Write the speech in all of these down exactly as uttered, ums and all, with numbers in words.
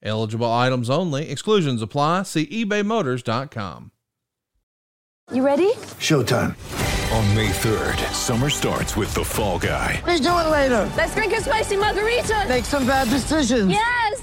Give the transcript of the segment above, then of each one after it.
Eligible items only. Exclusions apply. See ebay motors dot com. You ready? Showtime. On May third, summer starts with The Fall Guy. Let's do it later. Let's drink a spicy margarita. Make some bad decisions. Yes!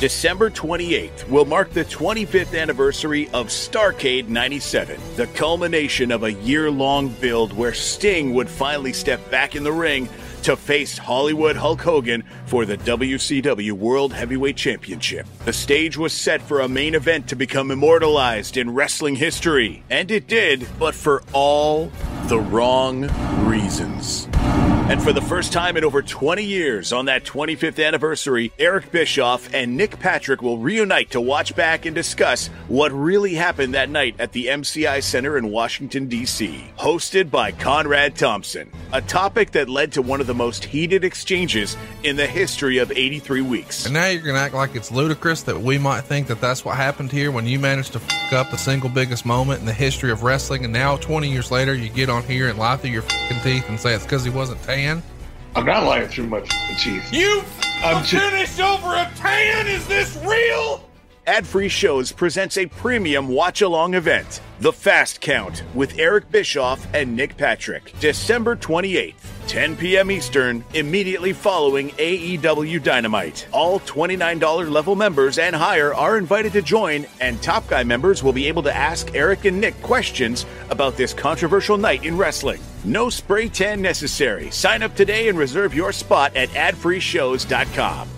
December twenty-eighth will mark the twenty-fifth anniversary of Starrcade ninety-seven, the culmination of a year-long build where Sting would finally step back in the ring to face Hollywood Hulk Hogan for the W C W World Heavyweight Championship. The stage was set for a main event to become immortalized in wrestling history, and it did, but for all the wrong reasons. And for the first time in over twenty years, on that twenty-fifth anniversary, Eric Bischoff and Nick Patrick will reunite to watch back and discuss what really happened that night at the M C I Center in Washington, D C, hosted by Conrad Thompson, a topic that led to one of the most heated exchanges in the history of eighty-three weeks. And now you're going to act like it's ludicrous that we might think that that's what happened here when you managed to f*** up the single biggest moment in the history of wrestling, and now twenty years later you get on here and lie through your f***ing teeth and say it's because he wasn't tamed. I'm not lying through my teeth. You I'm finished just... over a tan? Is this real? AdFree Shows presents a premium watch-along event, The Fast Count, with Eric Bischoff and Nick Patrick, December twenty-eighth, ten p.m. Eastern, immediately following A E W Dynamite. All twenty-nine dollars level members and higher are invited to join, and Top Guy members will be able to ask Eric and Nick questions about this controversial night in wrestling. No spray tan necessary. Sign up today and reserve your spot at ad free shows dot com.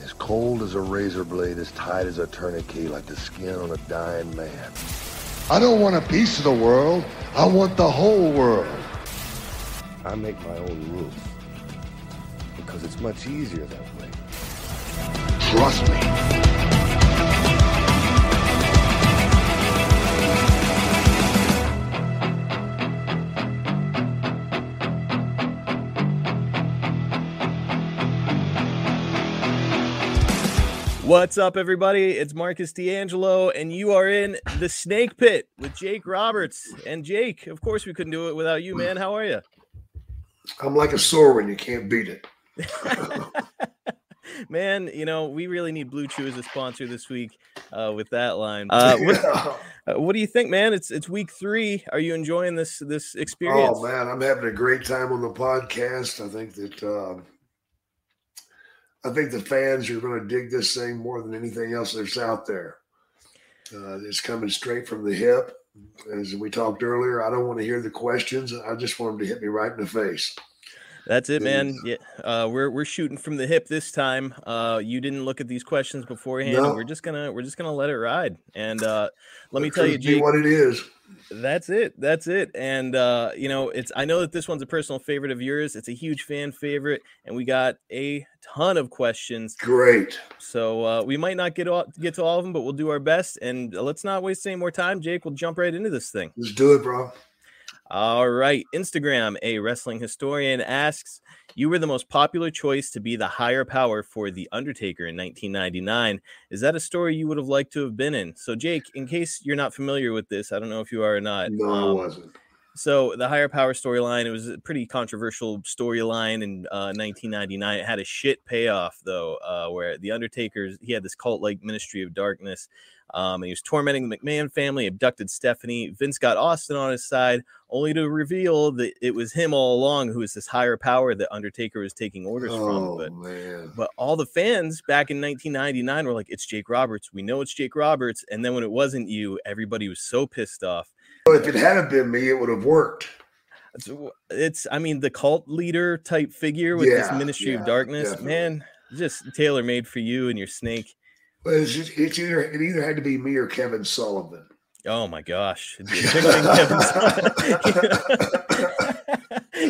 As cold as a razor blade, as tight as a tourniquet, like the skin on a dying man. I don't want a piece of the world. I want the whole world. I make my own rules. Because it's much easier that way. Trust me. What's up, everybody? It's Marcus D'Angelo, and you are in the Snake Pit with Jake Roberts. And Jake, of course, we couldn't do it without you, man. How are you? I'm like a sore when you can't beat it. Man, you know, we really need Blue Chew as a sponsor this week uh with that line. Uh what, yeah. uh, what do you think, man? It's it's week three. Are you enjoying this this experience? Oh man, I'm having a great time on the podcast. I think that um I think the fans are going to dig this thing more than anything else that's out there. Uh it's coming straight from the hip. As we talked earlier, I don't want to hear the questions. I just want them to hit me right in the face. That's it, man. Yeah, uh, we're we're shooting from the hip this time. Uh, you didn't look at these questions beforehand. No. We're just gonna we're just gonna let it ride. And uh, let me tell you, Jake, what it is. That's it. That's it. And uh, you know, it's I know that this one's a personal favorite of yours. It's a huge fan favorite, and we got a ton of questions. Great. So uh, we might not get all, get to all of them, but we'll do our best. And let's not waste any more time, Jake. We'll jump right into this thing. Let's do it, bro. All right. Instagram, a wrestling historian asks, you were the most popular choice to be the higher power for The Undertaker in nineteen ninety-nine. Is that a story you would have liked to have been in? So, Jake, in case you're not familiar with this, I don't know if you are or not. No, um, I wasn't. So the higher power storyline, it was a pretty controversial storyline in uh, nineteen ninety-nine. It had a shit payoff, though, uh, where the Undertaker's, he had this cult-like ministry of darkness. Um, and he was tormenting the McMahon family, abducted Stephanie. Vince got Austin on his side, only to reveal that it was him all along who was this higher power that Undertaker was taking orders oh, from. But, man. but all the fans back in nineteen ninety-nine were like, it's Jake Roberts. We know it's Jake Roberts. And then when it wasn't you, everybody was so pissed off. Well, if it hadn't been me, it would have worked. It's, it's I mean, the cult leader type figure with yeah, this ministry yeah, of darkness, definitely. Man, just tailor-made for you and your snake. Well, it's, just, it's either it either had to be me or Kevin Sullivan. Oh my gosh! Kevin Sullivan.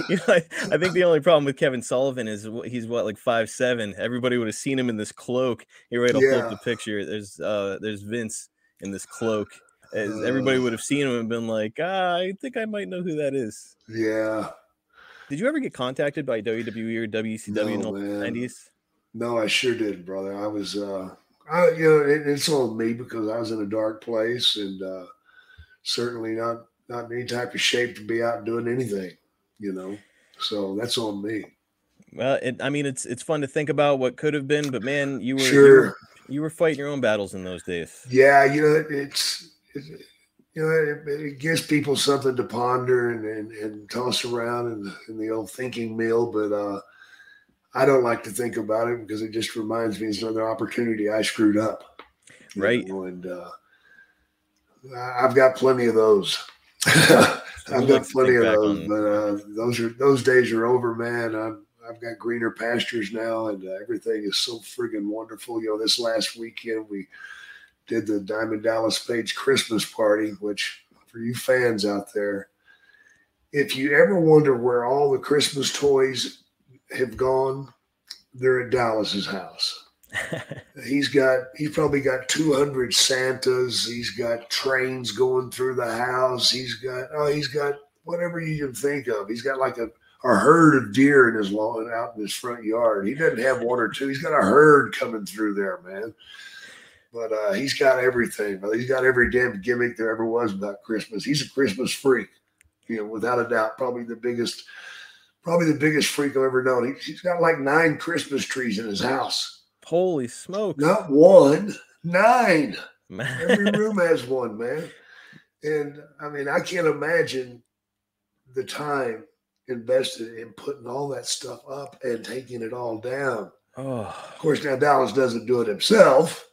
You know, I, I think the only problem with Kevin Sullivan is he's what, like five seven. Everybody would have seen him in this cloak. Here, right, I'll yeah. pull up the picture. There's uh, there's Vince in this cloak. As everybody would have seen him and been like, ah, I think I might know who that is. Yeah. Did you ever get contacted by W W E or W C W no, in the nineties? No, I sure did, brother. I was, uh, I, you know, it, it's on me because I was in a dark place and uh, certainly not, not in any type of shape to be out doing anything, you know. So that's on me. Well, it, I mean, it's it's fun to think about what could have been, but man, you were, sure. you were you were fighting your own battles in those days. Yeah, you know, it, it's. It, you know, it, it gives people something to ponder and, and, and toss around in the, in the old thinking mill. But uh, I don't like to think about it because it just reminds me it's another opportunity I screwed up. Right. Know, and uh, I've got plenty of those. I've got plenty of those. But uh, those are those days are over, man. I'm, I've got greener pastures now, and uh, everything is so friggin' wonderful. You know, this last weekend we – did the Diamond Dallas Page Christmas party, which for you fans out there, if you ever wonder where all the Christmas toys have gone, they're at Dallas's house. he's got, he's probably got two hundred Santas. He's got trains going through the house. He's got, oh, he's got whatever you can think of. He's got like a, a herd of deer in his lawn out in his front yard. He doesn't have one or two. He's got a herd coming through there, man. But uh, he's got everything. He's got every damn gimmick there ever was about Christmas. He's a Christmas freak, you know, without a doubt. Probably the biggest, probably the biggest freak I've ever known. He, he's got like nine Christmas trees in his house. Holy smokes! Not one, nine. Man. Every room has one, man. And I mean, I can't imagine the time invested in putting all that stuff up and taking it all down. Oh. Of course, now Dallas doesn't do it himself.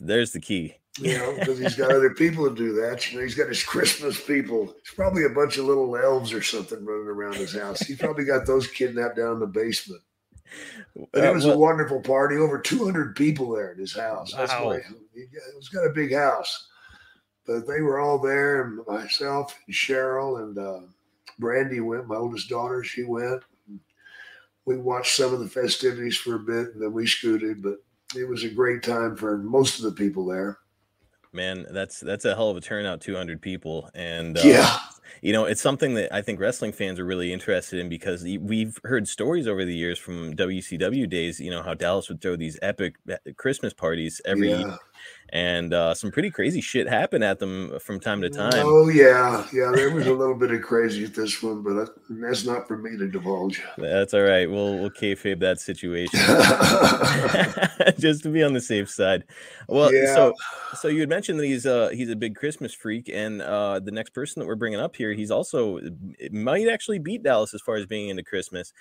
There's the key, you know, because he's got other people to do that. You know, he's got his Christmas people. It's probably a bunch of little elves or something running around his house. He probably got those kidnapped down in the basement. But uh, it was well, a wonderful party. Over two hundred people there at his house. That's wow. why he, he's got a big house, but they were all there. And myself and Cheryl and uh, Brandy went. My oldest daughter, she went. We watched some of the festivities for a bit, and then we scooted, but. It was a great time for most of the people there. Man, that's that's a hell of a turnout, two hundred people. And, uh, yeah. you know, it's something that I think wrestling fans are really interested in because we've heard stories over the years from W C W days, you know, how Dallas would throw these epic Christmas parties every yeah. year. And uh, some pretty crazy shit happened at them from time to time. Oh, yeah. Yeah, there was a little bit of crazy at this one, but that's not for me to divulge. That's all right. We'll, we'll kayfabe that situation. Just to be on the safe side. Well, yeah. so so you had mentioned that he's, uh, he's a big Christmas freak, and uh, the next person that we're bringing up here, he's also might actually beat Dallas as far as being into Christmas.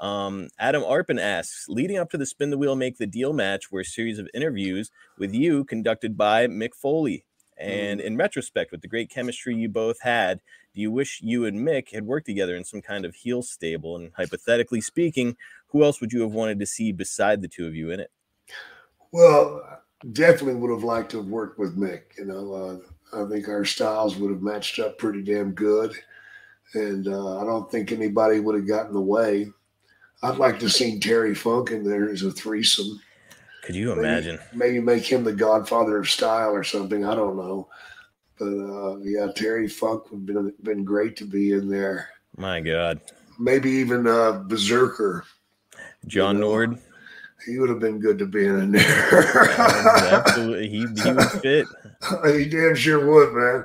Um, Adam Arpin asks, leading up to the Spin the Wheel Make the Deal match were a series of interviews with you conducted by Mick Foley. And mm. in retrospect, with the great chemistry you both had, do you wish you and Mick had worked together in some kind of heel stable? And hypothetically speaking, who else would you have wanted to see beside the two of you in it? Well, definitely would have liked to have worked with Mick. You know, uh, I think our styles would have matched up pretty damn good. And uh, I don't think anybody would have gotten in the way. I'd like to see Terry Funk in there as a threesome. Could you maybe, imagine? Maybe make him the godfather of style or something. I don't know. But uh, yeah, Terry Funk would have been, been great to be in there. My God. Maybe even uh, Berserker. John you know, Nord. He would have been good to be in there. Absolutely. He, he would fit. He damn sure would, man.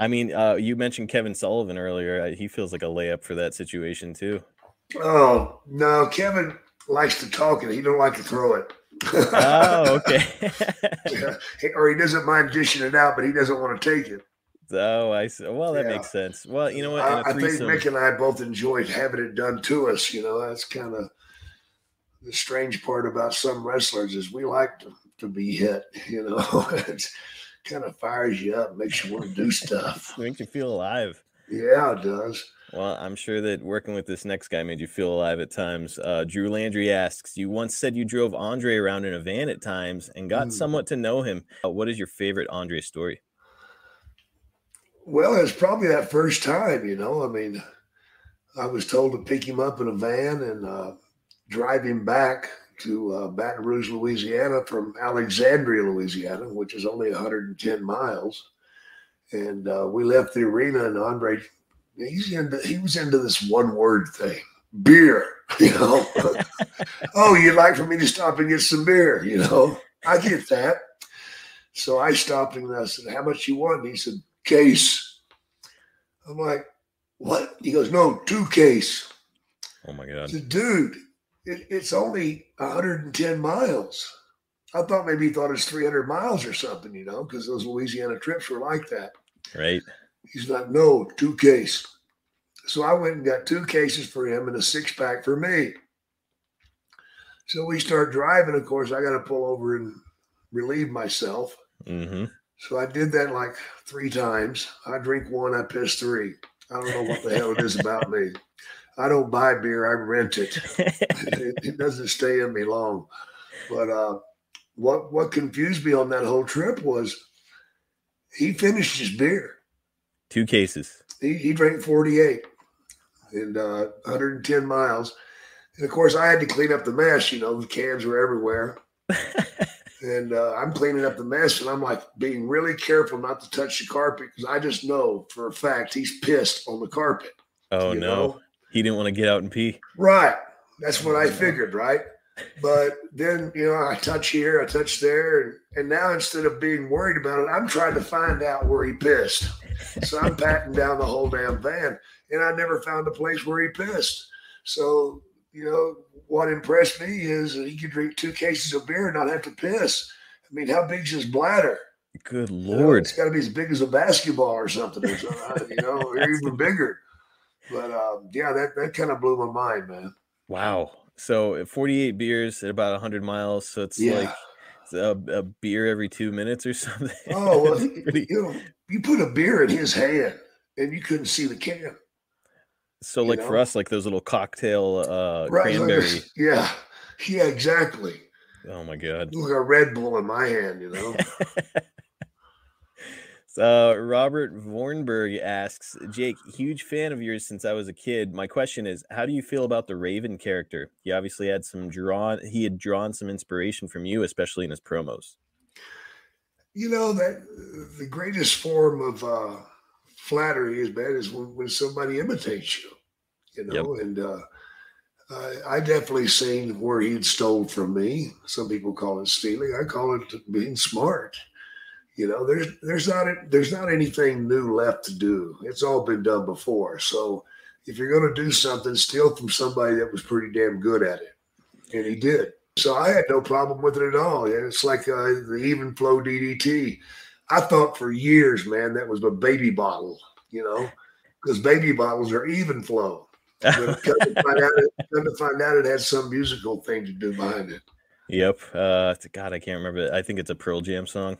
I mean, uh, you mentioned Kevin Sullivan earlier. He feels like a layup for that situation, too. Oh, no. Kevin likes to talk, and he don't like to throw it. Oh, okay. Yeah. Or he doesn't mind dishing it out, but he doesn't want to take it. Oh, I see. Well, that yeah. makes sense. Well, you know what? I, I think Nick and I both enjoyed having it done to us. You know, that's kind of the strange part about some wrestlers is we like to, to be hit, you know. It's kind of fires you up, makes you want to do stuff. Makes you feel alive. Yeah, it does. Well, I'm sure that working with this next guy made you feel alive at times. Uh, Drew Landry asks, you once said you drove Andre around in a van at times and got mm. somewhat to know him. Uh, what is your favorite Andre story? Well, it's probably that first time, you know. I mean, I was told to pick him up in a van and uh, drive him back to uh, Baton Rouge, Louisiana from Alexandria, Louisiana, which is only one hundred ten miles. And uh, we left the arena and Andre, he's into, he was into this one word thing, beer, you know. Oh, you'd like for me to stop and get some beer, you know. I get that. So I stopped him and I said, how much you want? And he said, case. I'm like, what? He goes, no, two case. Oh, my God. I said, dude, it, it's only one hundred ten miles. I thought maybe he thought it's three hundred miles or something, you know, because those Louisiana trips were like that. Right. He's like, no, two case. So I went and got two cases for him and a six pack for me. So we start driving. Of course, I got to pull over and relieve myself. Mm-hmm. So I did that like three times. I drink one, I piss three. I don't know what the hell it is about me. I don't buy beer. I rent it. it, it doesn't stay in me long. But uh, what, what confused me on that whole trip was he finished his beer. Two cases. He, he drank forty-eight and uh, one hundred ten miles. And, of course, I had to clean up the mess. You know, the cans were everywhere. And uh, I'm cleaning up the mess, and I'm, like, being really careful not to touch the carpet because I just know for a fact he's pissed on the carpet. Oh, no. Know? He didn't want to get out and pee. Right. That's what I figured, right? But then, you know, I touch here, I touch there. And, and now instead of being worried about it, I'm trying to find out where he pissed. So I'm patting down the whole damn van, and I never found a place where he pissed. So, you know, what impressed me is that he could drink two cases of beer and not have to piss. I mean, how big is his bladder? Good Lord. You know, it's got to be as big as a basketball or something, or something, you know, or even bigger. But, um, yeah, that, that kind of blew my mind, man. Wow. So forty-eight beers at about one hundred miles. So it's yeah. like it's a, a beer every two minutes or something. Oh, well, pretty... you know, you put a beer in his hand and you couldn't see the can. So, you like know? For us, like those little cocktail uh, right, cranberry. Like a, yeah. Yeah, exactly. Oh, my God. Look, like a Red Bull in my hand, you know. So Robert Vornberg asks, Jake, huge fan of yours since I was a kid. My question is, how do you feel about the Raven character? He obviously had some drawn. He had drawn some inspiration from you, especially in his promos. You know, that the greatest form of uh, flattery is bad is when, when somebody imitates you, you know, yep. and uh, I, I definitely seen where he'd stole from me. Some people call it stealing. I call it being smart. You know, there's there's not a, there's not anything new left to do. It's all been done before. So if you're going to do something, steal from somebody that was pretty damn good at it. And he did. So I had no problem with it at all. It's like uh, the Even Flow D D T. I thought for years, man, that was a baby bottle, you know, because baby bottles are even flow. But come, to find out it, come to find out it had some musical thing to do behind it. Yep. Uh, God, I can't remember. I think it's a Pearl Jam song.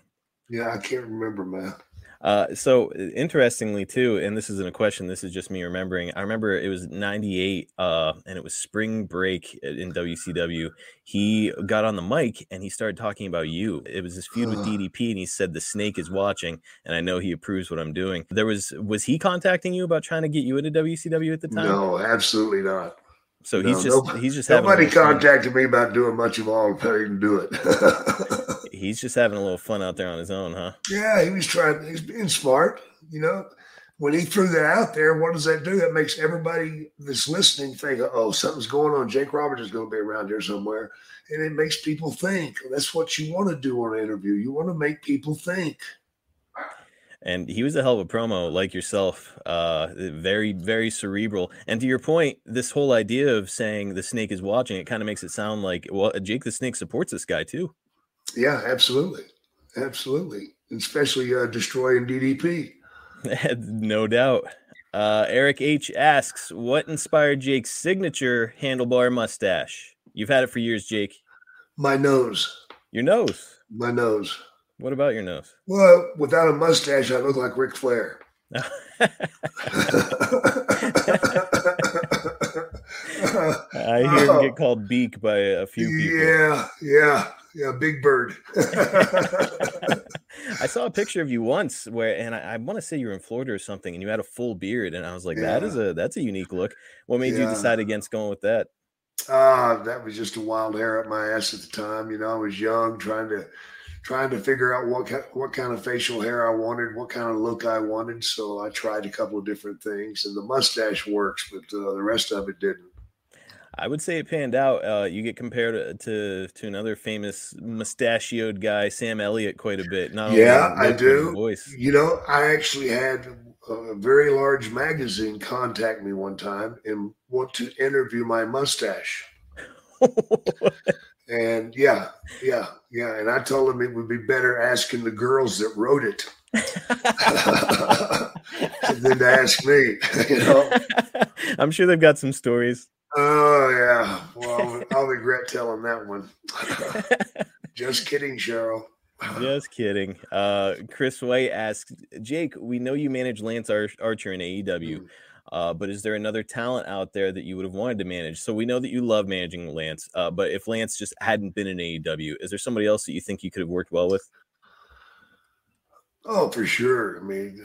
Yeah, I can't remember, man. Uh, so interestingly, too, and this isn't a question. This is just me remembering. I remember it was ninety-eight, uh, and it was spring break in W C W. He got on the mic, and he started talking about you. It was this feud with D D P, and he said, the snake is watching, and I know he approves what I'm doing. There was was he contacting you about trying to get you into W C W at the time? No, absolutely not. So no, he's just, nobody, he's just having nobody contacted me about doing much of all, I didn't do it. he's just having a little fun out there on his own, huh? Yeah, he was trying. He's being smart, you know. When he threw that out there, what does that do? That makes everybody that's listening think, oh, something's going on. Jake Roberts is going to be around here somewhere. And it makes people think. That's what you want to do on an interview. You want to make people think. And he was a hell of a promo, like yourself. Uh, very, very cerebral. And to your point, this whole idea of saying the snake is watching, it kind of makes it sound like, well, Jake the Snake supports this guy too. Yeah, absolutely. Absolutely. Especially uh, destroying D D P. No doubt. Uh, Eric H. asks, what inspired Jake's signature handlebar mustache? You've had it for years, Jake. My nose. Your nose? My nose. What about your nose? Well, without a mustache, I look like Ric Flair. I hear uh, him get called Beak by a few people. Yeah, yeah. Yeah, Big Bird. I saw a picture of you once where, and I, I want to say you were in Florida or something, and you had a full beard, and I was like, yeah. that is a that's a unique look. What made yeah. you decide against going with that? Uh, that was just a wild hair up my ass at the time. You know, I was young, trying to trying to figure out what what kind of facial hair I wanted, what kind of look I wanted. So I tried a couple of different things, and the mustache works, but uh, the rest of it didn't. I would say it panned out. Uh, you get compared to, to to another famous mustachioed guy, Sam Elliott, quite a bit. Not yeah, I do. Voice. You know, I actually had a very large magazine contact me one time and want to interview my mustache. And yeah, yeah, yeah. And I told him it would be better asking the girls that wrote it than to ask me. You know, I'm sure they've got some stories. Oh, yeah. Well, I'll regret telling that one. Just kidding, Cheryl. Just kidding. Uh, Chris White asks, Jake, we know you manage Lance Ar- Archer in A E W, uh, but is there another talent out there that you would have wanted to manage? So we know that you love managing Lance, uh, but if Lance just hadn't been in A E W, is there somebody else that you think you could have worked well with? Oh, for sure. I mean...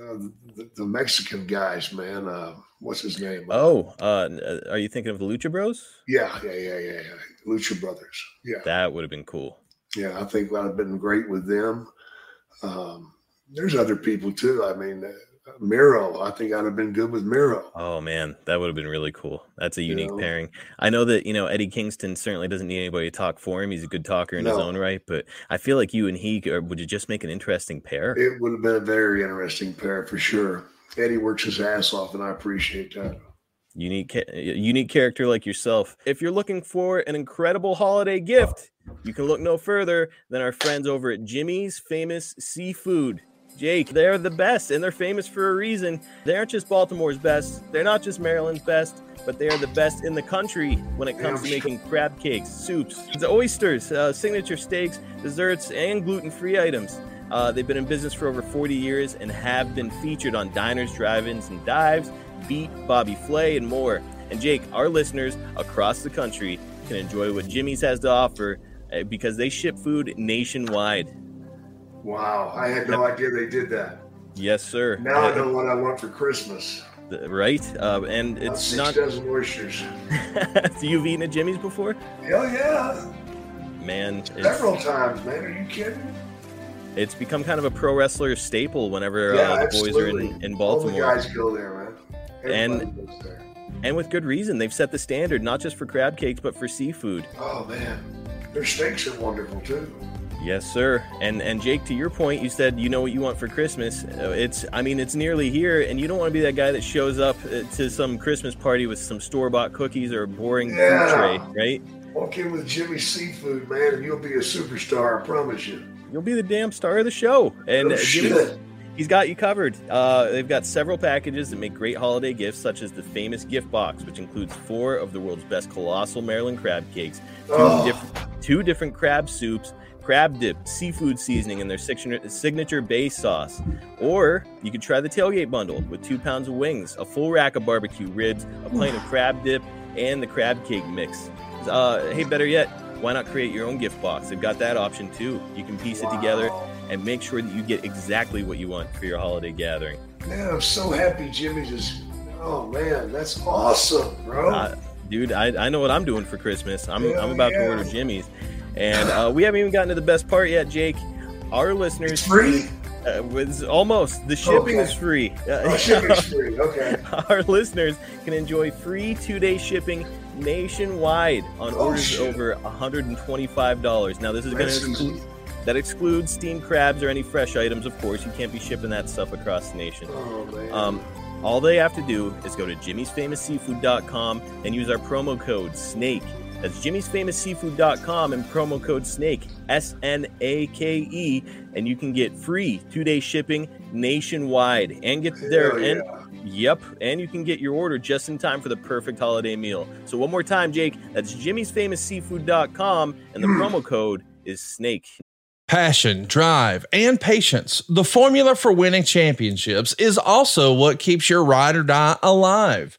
Uh, the, the Mexican guys, man. Uh, what's his name? Oh, uh, are you thinking of the Lucha Bros? Yeah, yeah, yeah, yeah, yeah. Lucha Brothers. Yeah, that would have been cool. Yeah, I think I'd have been great with them. Um, there's other people too. I mean, uh, Miro. I think I'd have been good with Miro. Oh man, that would have been really cool. That's a unique you know? pairing. I know that you know Eddie Kingston certainly doesn't need anybody to talk for him. He's a good talker in no. his own right, but I feel like you and he or would you just make an interesting pair. It would have been a very interesting pair for sure. Eddie works his ass off, and I appreciate that. Unique, unique character like yourself. If you're looking for an incredible holiday gift, you can look no further than our friends over at Jimmy's Famous Seafood. Jake, they're the best, and they're famous for a reason. They aren't just Baltimore's best. They're not just Maryland's best, but they are the best in the country when it comes to making crab cakes, soups, the oysters, uh, signature steaks, desserts, and gluten-free items. Uh, they've been in business for over forty years and have been featured on Diners, Drive-Ins, and Dives, Beat, Bobby Flay, and more. And Jake, our listeners across the country can enjoy what Jimmy's has to offer because they ship food nationwide. Wow, I had no idea they did that. Yes, sir. Now uh, I know what I want for Christmas. Right? Uh, and it's about six not dozen oysters. You've eaten at Jimmy's before? Hell yeah. Man. Several it's... times, man. Are you kidding? It's become kind of a pro wrestler staple whenever yeah, uh, the boys are in, in Baltimore. All the guys go there, man. Everybody and, goes there. And with good reason. They've set the standard, not just for crab cakes, but for seafood. Oh, man. Their steaks are wonderful, too. Yes, sir. And and Jake, to your point, you said you know what you want for Christmas. It's I mean, it's nearly here, and you don't want to be that guy that shows up to some Christmas party with some store-bought cookies or a boring yeah. food tray, right? Walk in with Jimmy's Seafood, man, and you'll be a superstar, I promise you. You'll be the damn star of the show. And oh, Jimmy, he's got you covered. Uh, they've got several packages that make great holiday gifts, such as the famous gift box, which includes four of the world's best colossal Maryland crab cakes, two, oh. diff- two different crab soups, crab dip, seafood seasoning, and their signature bay sauce. Or you could try the tailgate bundle with two pounds of wings, a full rack of barbecue ribs, a pint of crab dip, and the crab cake mix. Uh, hey, better yet, why not create your own gift box? They've got that option too. You can piece wow. it together and make sure that you get exactly what you want for your holiday gathering. Man, I'm so happy Jimmy just, oh man, that's awesome, bro. Uh, dude, I, I know what I'm doing for Christmas. I'm, I'm about yeah. to order Jimmy's. And uh, we haven't even gotten to the best part yet, Jake. Our listeners, it's free. Uh, it's almost the shipping okay. is free. Uh, oh, shipping's free. Okay. Our listeners can enjoy free two-day shipping nationwide on oh, orders shit. over one hundred twenty-five dollars. Now, this is going to exclude that excludes steamed crabs or any fresh items. Of course, you can't be shipping that stuff across the nation. Oh, man. Um, all they have to do is go to jimmy's famous seafood dot com and use our promo code SNAKE. That's jimmy's famous seafood dot com and promo code SNAKE, S N A K E, and you can get free two-day shipping nationwide and get there. Yeah, and yeah. Yep, and you can get your order just in time for the perfect holiday meal. So one more time, Jake, that's jimmy's famous seafood dot com, and the promo code is SNAKE. Passion, drive, and patience. The formula for winning championships is also what keeps your ride or die alive.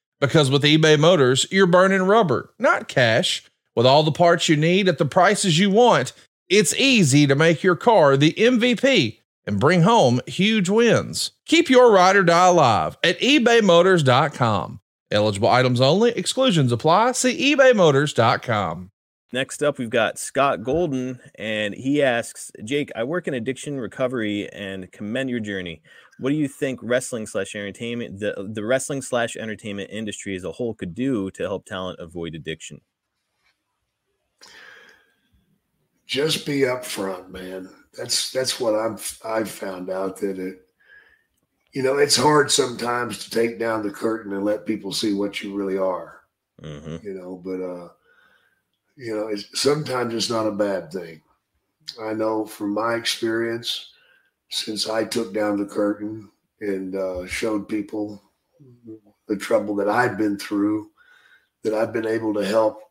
Because with eBay Motors, you're burning rubber, not cash. With all the parts you need at the prices you want, it's easy to make your car the M V P and bring home huge wins. Keep your ride or die alive at ebay motors dot com. Eligible items only. Exclusions apply. See ebay motors dot com. Next up, we've got Scott Golden, and he asks, Jake, I work in addiction recovery and commend your journey. What do you think wrestling slash entertainment, the, the wrestling slash entertainment industry as a whole could do to help talent avoid addiction? Just be upfront, man. That's, that's what I've, I've found out that it, you know, it's hard sometimes to take down the curtain and let people see what you really are, mm-hmm. you know, but, uh, you know, it's, sometimes it's not a bad thing. I know from my experience, since I took down the curtain and uh, showed people the trouble that I've been through, that I've been able to help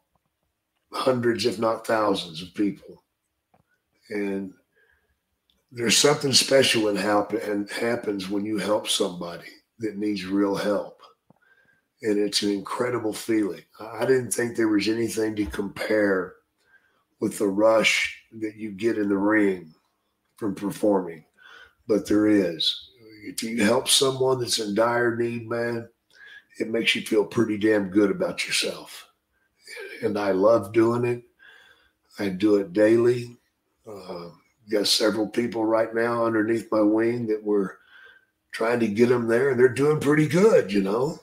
hundreds, if not thousands of people. And there's something special that happen- happens when you help somebody that needs real help. And it's an incredible feeling. I didn't think there was anything to compare with the rush that you get in the ring from performing. But there is. If you help someone that's in dire need, man, it makes you feel pretty damn good about yourself. And I love doing it. I do it daily. Uh, got several people right now underneath my wing that we're trying to get them there, and they're doing pretty good, you know.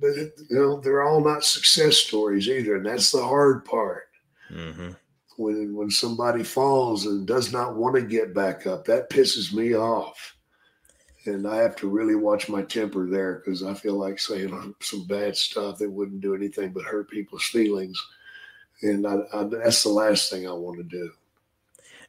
But, you know, they're all not success stories either, and that's the hard part. Mm-hmm. When when somebody falls and does not want to get back up, that pisses me off. And I have to really watch my temper there because I feel like saying some bad stuff that wouldn't do anything but hurt people's feelings. And I, I, that's the last thing I want to do.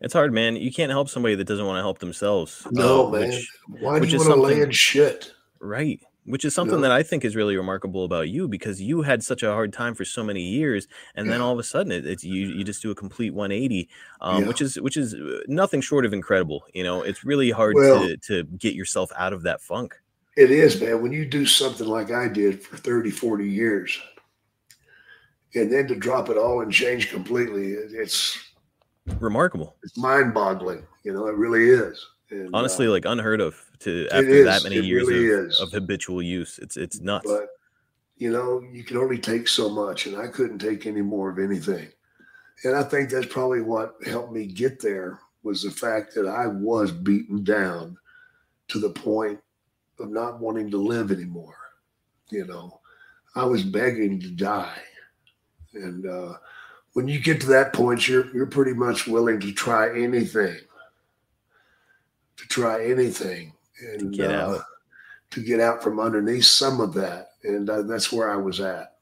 It's hard, man. You can't help somebody that doesn't want to help themselves. No, uh, man. Which, Why do you want to lay in shit? Right. Which is something no. that I think is really remarkable about you, because you had such a hard time for so many years, and yeah. then all of a sudden it, it's you you just do a complete one eighty, um, yeah. which is which is nothing short of incredible. You know, it's really hard well, to, to get yourself out of that funk. It is, man. When you do something like I did for thirty, forty years, and then to drop it all and change completely, it, it's remarkable. It's mind-boggling. You know, it really is. And, honestly, uh, like unheard of to after is, that many years really of, of habitual use. It's it's nuts. But, you know, you can only take so much, and I couldn't take any more of anything. And I think that's probably what helped me get there was the fact that I was beaten down to the point of not wanting to live anymore. You know, I was begging to die. And uh, when you get to that point, you're you're pretty much willing to try anything. to try anything and to get, uh, to get out from underneath some of that. And uh, that's where I was at.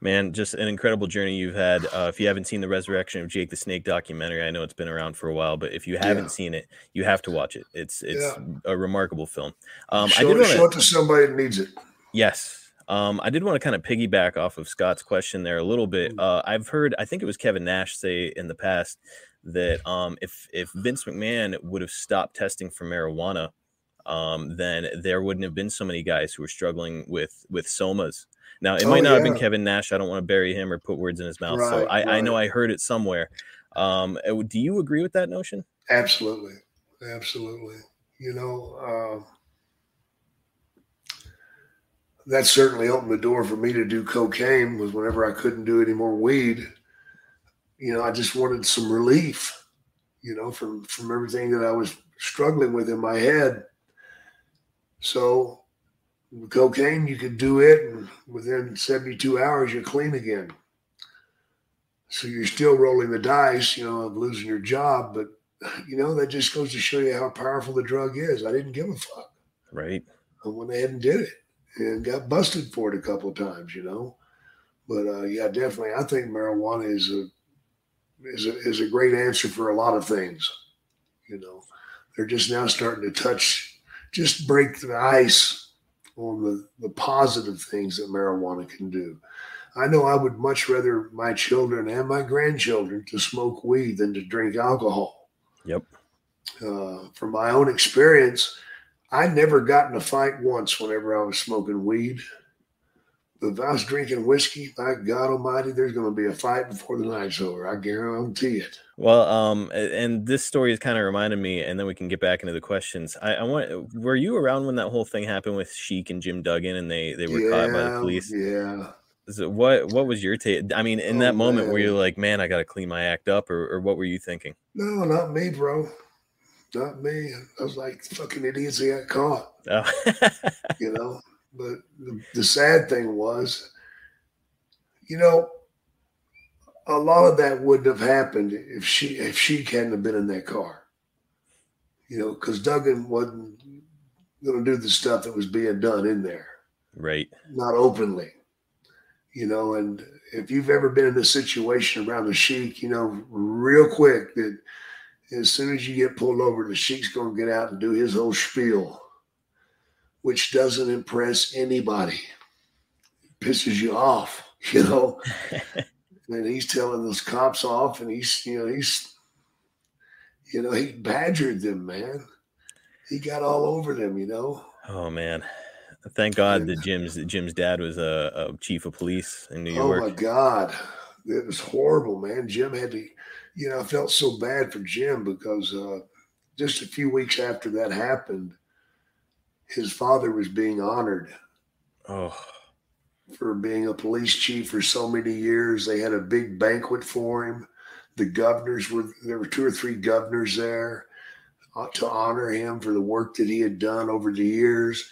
Man, just an incredible journey you've had. Uh, if you haven't seen the Resurrection of Jake the Snake documentary, I know it's been around for a while, but if you haven't yeah. seen it, you have to watch it. It's it's yeah. a remarkable film. Um, show I did it, wanna... show it to somebody that needs it. Yes. Um, I did want to kind of piggyback off of Scott's question there a little bit. Uh, I've heard, I think it was Kevin Nash say in the past that um, if if Vince McMahon would have stopped testing for marijuana, um, then there wouldn't have been so many guys who were struggling with with somas. Now, it might oh, not yeah. have been Kevin Nash. I don't want to bury him or put words in his mouth. Right, so I, right. I know I heard it somewhere. Um, do you agree with that notion? Absolutely. Absolutely. You know, uh, that certainly opened the door for me to do cocaine, was whenever I couldn't do any more weed. You know, I just wanted some relief, you know, from, from everything that I was struggling with in my head. So with cocaine, you could do it, and within seventy-two hours, you're clean again. So you're still rolling the dice, you know, of losing your job. But, you know, that just goes to show you how powerful the drug is. I didn't give a fuck. Right. I went ahead and did it and got busted for it a couple of times, you know. But, uh, yeah, definitely, I think marijuana is a, is a, is a great answer for a lot of things, you know. They're just now starting to touch, just break the ice on the, the positive things that marijuana can do. I know I would much rather my children and my grandchildren to smoke weed than to drink alcohol. Yep. Uh, from my own experience, I never got in a fight once whenever I was smoking weed. But if I was drinking whiskey, by God Almighty, there's going to be a fight before the night's over. I guarantee it. Well, um, and this story is kind of reminding me, and then we can get back into the questions. I, I want. Were you around when that whole thing happened with Sheik and Jim Duggan, and they they were yeah, caught by the police? Yeah. So what what was your take? I mean, in oh, that moment, man. Were you like, man, I got to clean my act up, or, or what were you thinking? No, not me, bro. Not me. I was like, fucking idiots, they got caught. Oh. You know. But the, the sad thing was, you know, a lot of that wouldn't have happened if she if she hadn't have been in that car. You know, because Duggan wasn't going to do the stuff that was being done in there. Right. Not openly. You know, and if you've ever been in a situation around the Sheik, you know, real quick, that as soon as you get pulled over, the Sheik's going to get out and do his whole spiel, which doesn't impress anybody. It pisses you off, you know. And he's telling those cops off, and he's, you know, he's, you know, he badgered them, man. He got all over them, you know. Oh man, thank God and, that Jim's that Jim's dad was a, a chief of police in New York. Oh my God, it was horrible, man. Jim had to, you know, I felt so bad for Jim because uh, just a few weeks after that happened, his father was being honored oh. for being a police chief for so many years. They had a big banquet for him. The governors were, there were two or three governors there to honor him for the work that he had done over the years.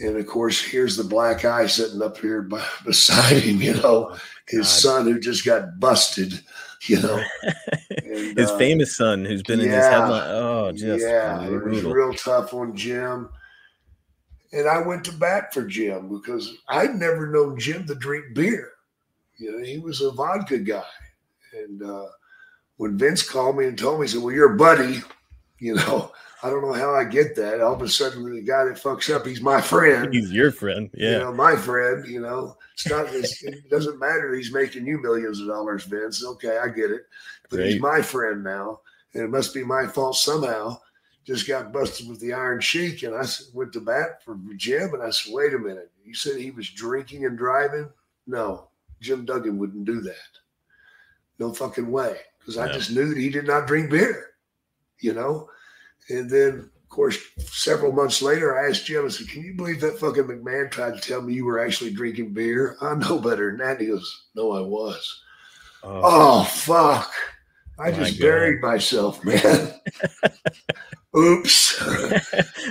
And of course, here's the black eye sitting up here by, beside him, you know, his God. son who just got busted, you know. And, his uh, famous son who's been yeah, in his headline. Oh, just yeah, brutal. It was real tough on Jim. And I went to bat for Jim because I'd never known Jim to drink beer. You know, he was a vodka guy. And uh, when Vince called me and told me, he said, well, you're a buddy. You know, I don't know how I get that. All of a sudden, the guy that fucks up, he's my friend. He's your friend. Yeah. You know, my friend, you know. It's not. It's, it doesn't matter. He's making you millions of dollars, Vince. Okay, I get it. But Great. He's my friend now. And it must be my fault somehow. Just got busted with the Iron Sheik, and I went to bat for Jim, and I said, wait a minute. You said he was drinking and driving? No, Jim Duggan wouldn't do that. No fucking way, because no. I just knew that he did not drink beer, you know? And then, of course, several months later, I asked Jim, I said, can you believe that fucking McMahon tried to tell me you were actually drinking beer? I know better than that. He goes, no, I was. Oh, oh fuck. I just My buried God. myself, man. Oops.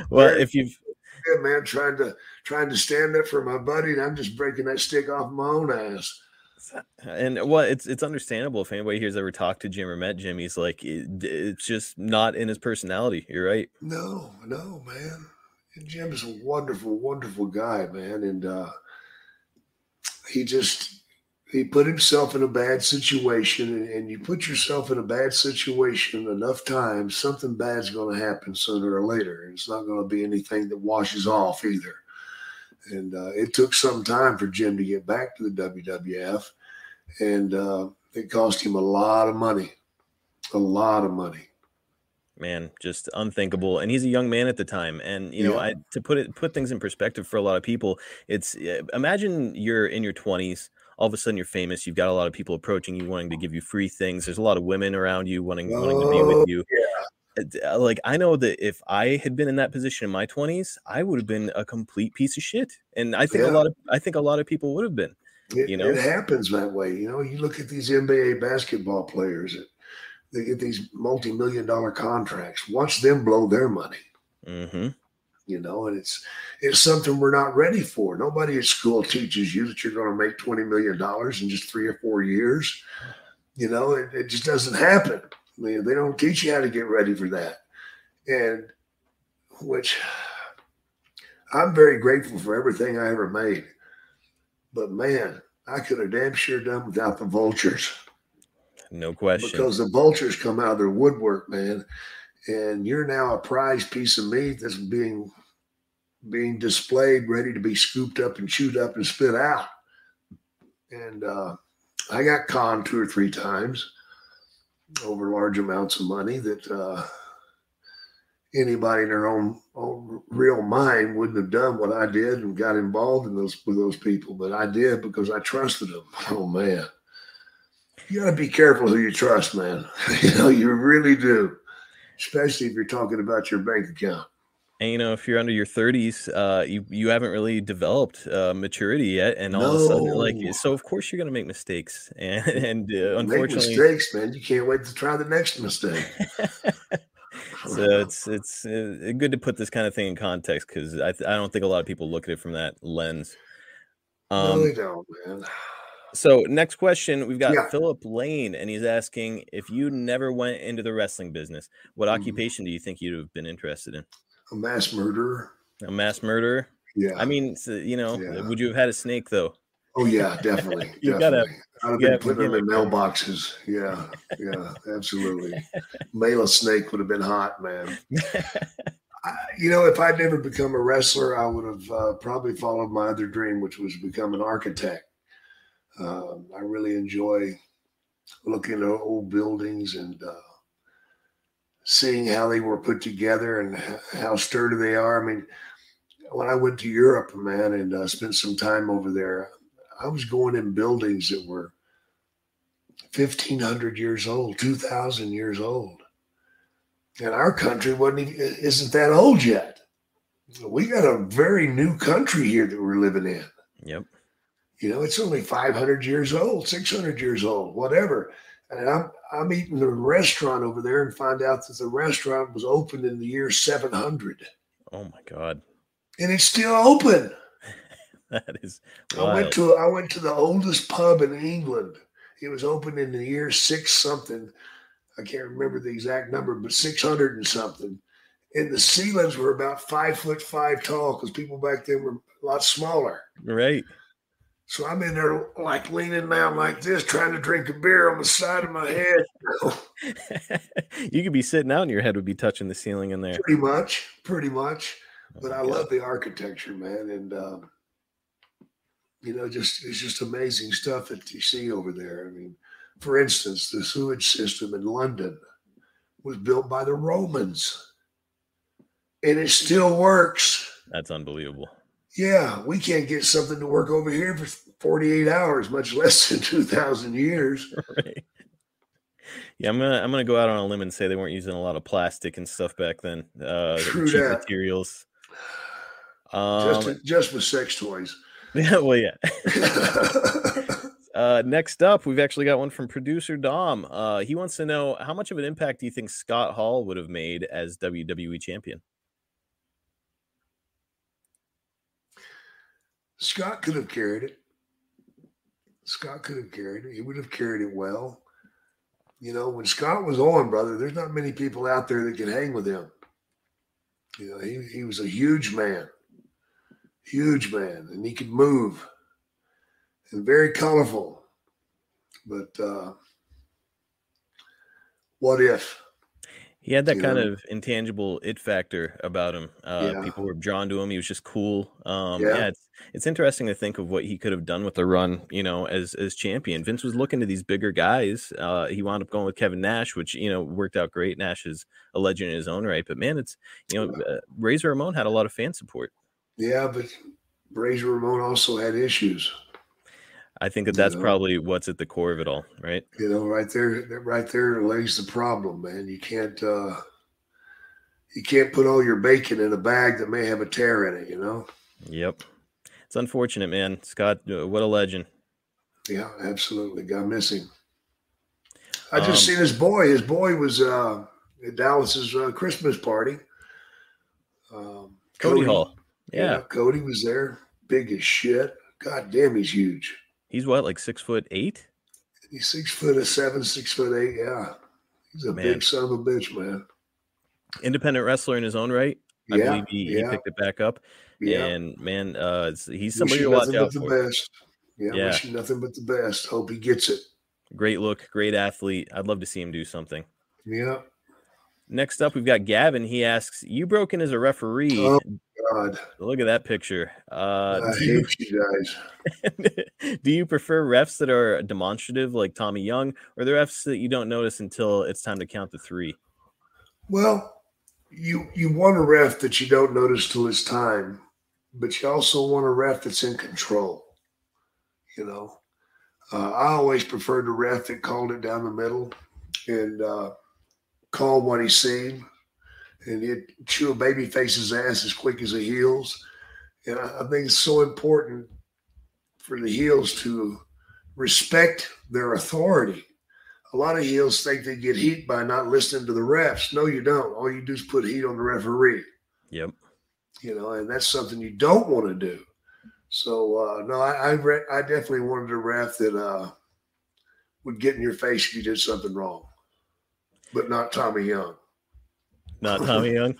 Well, man, if you've yeah, man, trying to trying to stand up for my buddy, and I'm just breaking that stick off my own ass. And well, it's it's understandable if anybody here's ever talked to Jim or met Jim. He's like, it, it's just not in his personality. You're right. No, no, man. And Jim is a wonderful, wonderful guy, man, and uh, he just he put himself in a bad situation, and, and you put yourself in a bad situation enough times, something bad's going to happen sooner or later. And it's not going to be anything that washes off either. And uh, it took some time for Jim to get back to the W W F, and uh, it cost him a lot of money, a lot of money. Man, just unthinkable. And he's a young man at the time. And, you know, yeah. I to put it put things in perspective for a lot of people, it's imagine you're in your twenties. All of a sudden you're famous. You've got a lot of people approaching you, wanting to give you free things. There's a lot of women around you wanting, oh, wanting to be with you. Yeah. Like, I know that if I had been in that position in my twenties, I would have been a complete piece of shit. And I think yeah. a lot of I think a lot of people would have been. It, you know, it happens that way. You know, you look at these N B A basketball players, they get these multi-million dollar contracts. Watch them blow their money. Mm-hmm. You know, and it's it's something we're not ready for. Nobody at school teaches you that you're going to make twenty million dollars in just three or four years. You know, it, it just doesn't happen. They don't teach you how to get ready for that. And which I'm very grateful for everything I ever made. But, man, I could have damn sure done without the vultures. No question. Because the vultures come out of their woodwork, man. And you're now a prized piece of meat that's being, being displayed, ready to be scooped up and chewed up and spit out. And uh, I got conned two or three times over large amounts of money that uh, anybody in their own, own real mind wouldn't have done what I did and got involved in those with those people. But I did because I trusted them. Oh, man. You got to be careful who you trust, man. You know, you really do, especially if you're talking about your bank account. And, you know, if you're under your thirties, uh, you, you haven't really developed uh, maturity yet. And all no. of a sudden, like, so of course you're going to make mistakes. And, and uh, unfortunately, make mistakes, man. You can't wait to try the next mistake. So it's it's uh, good to put this kind of thing in context, because I, I don't think a lot of people look at it from that lens. Um, no, they don't, man. So next question, we've got yeah. Philip Lane, and he's asking, if you never went into the wrestling business, what mm-hmm. occupation do you think you'd have been interested in? A mass murderer. A mass murderer? Yeah. I mean, you know, yeah. would you have had a snake, though? Oh, yeah, definitely. You gotta, I'd have been putting them in mailboxes. Yeah, yeah, absolutely. Mail a snake would have been hot, man. I, you know, if I'd never become a wrestler, I would have uh, probably followed my other dream, which was become an architect. Uh, I really enjoy looking at old buildings and uh, seeing how they were put together and how sturdy they are. I mean, when I went to Europe, man, and uh, spent some time over there, I was going in buildings that were fifteen hundred years old, two thousand years old. And our country wasn't even, isn't that old yet. We got a very new country here that we're living in. Yep. You know, it's only five hundred years old, six hundred years old, whatever. And I'm I'm eating the restaurant over there and find out that the restaurant was opened in the year seven hundred. Oh my God! And it's still open. That is wild. I went to I went to the oldest pub in England. It was opened in the year six something. I can't remember the exact number, but six hundred and something. And the ceilings were about five foot five tall because people back then were a lot smaller. Right. So I'm in there like leaning down like this, trying to drink a beer on the side of my head. You could be sitting out and your head would be touching the ceiling in there. Pretty much, pretty much. But oh I God. love the architecture, man. And, um, you know, just it's just amazing stuff that you see over there. I mean, for instance, the sewage system in London was built by the Romans. And it still works. That's unbelievable. Yeah, we can't get something to work over here for forty-eight hours, much less than two thousand years. Right. Yeah, I'm gonna I'm gonna go out on a limb and say they weren't using a lot of plastic and stuff back then. Uh, True cheap that. materials. Um, just to, just with sex toys. Yeah. Well, yeah. Uh, next up, we've actually got one from producer Dom. Uh, he wants to know, how much of an impact do you think Scott Hall would have made as W W E champion? Scott could have carried it. Scott could have carried it. He would have carried it well. You know, when Scott was on, brother, there's not many people out there that can hang with him. You know, he, he was a huge man. Huge man. And he could move. And very colorful. But uh, what if? He had that you kind know? of intangible it factor about him. Uh, yeah. People were drawn to him. He was just cool. Um, yeah. yeah, it's it's interesting to think of what he could have done with a run, you know, as as champion. Vince was looking to these bigger guys. Uh, he wound up going with Kevin Nash, which, you know, worked out great. Nash is a legend in his own right. But, man, it's, you know, yeah. uh, Razor Ramon had a lot of fan support. Yeah, but Razor Ramon also had issues. I think that that's you know, probably what's at the core of it all, right? You know, right there, right there lays the problem, man. You can't, uh, you can't put all your bacon in a bag that may have a tear in it, you know? Yep. It's unfortunate, man. Scott, what a legend. Yeah, absolutely. God miss him. I just um, seen his boy. His boy was uh, at Dallas's uh, Christmas party. Um, Cody, Cody Hall. Yeah. yeah. Cody was there. Big as shit. God damn, he's huge. He's what, like six foot eight? He's six foot seven, six foot eight. Yeah, he's a man. Big son of a bitch, man. Independent wrestler in his own right. I yeah, believe he, yeah. he picked it back up. Yeah. And man, uh, he's somebody to watch out for. Best. Yeah, yeah. Wish you nothing but the best. Hope he gets it. Great look, great athlete. I'd love to see him do something. Yeah. Next up, we've got Gavin. He asks, "You broke in as a referee." Oh. God. Look at that picture. Uh, I hate you guys. Do you prefer refs that are demonstrative like Tommy Young, or the refs that you don't notice until it's time to count to three? Well, you you want a ref that you don't notice till it's time, but you also want a ref that's in control. You know, uh, I always preferred a ref that called it down the middle and uh, called what he seen. And it chew a baby face's ass as quick as the heels. And I, I think it's so important for the heels to respect their authority. A lot of heels think they get heat by not listening to the refs. No, you don't. All you do is put heat on the referee. Yep. You know, and that's something you don't want to do. So, uh, no, I I, re- I definitely wanted a ref that uh, would get in your face if you did something wrong, but not Tommy Young. Not Tommy Young.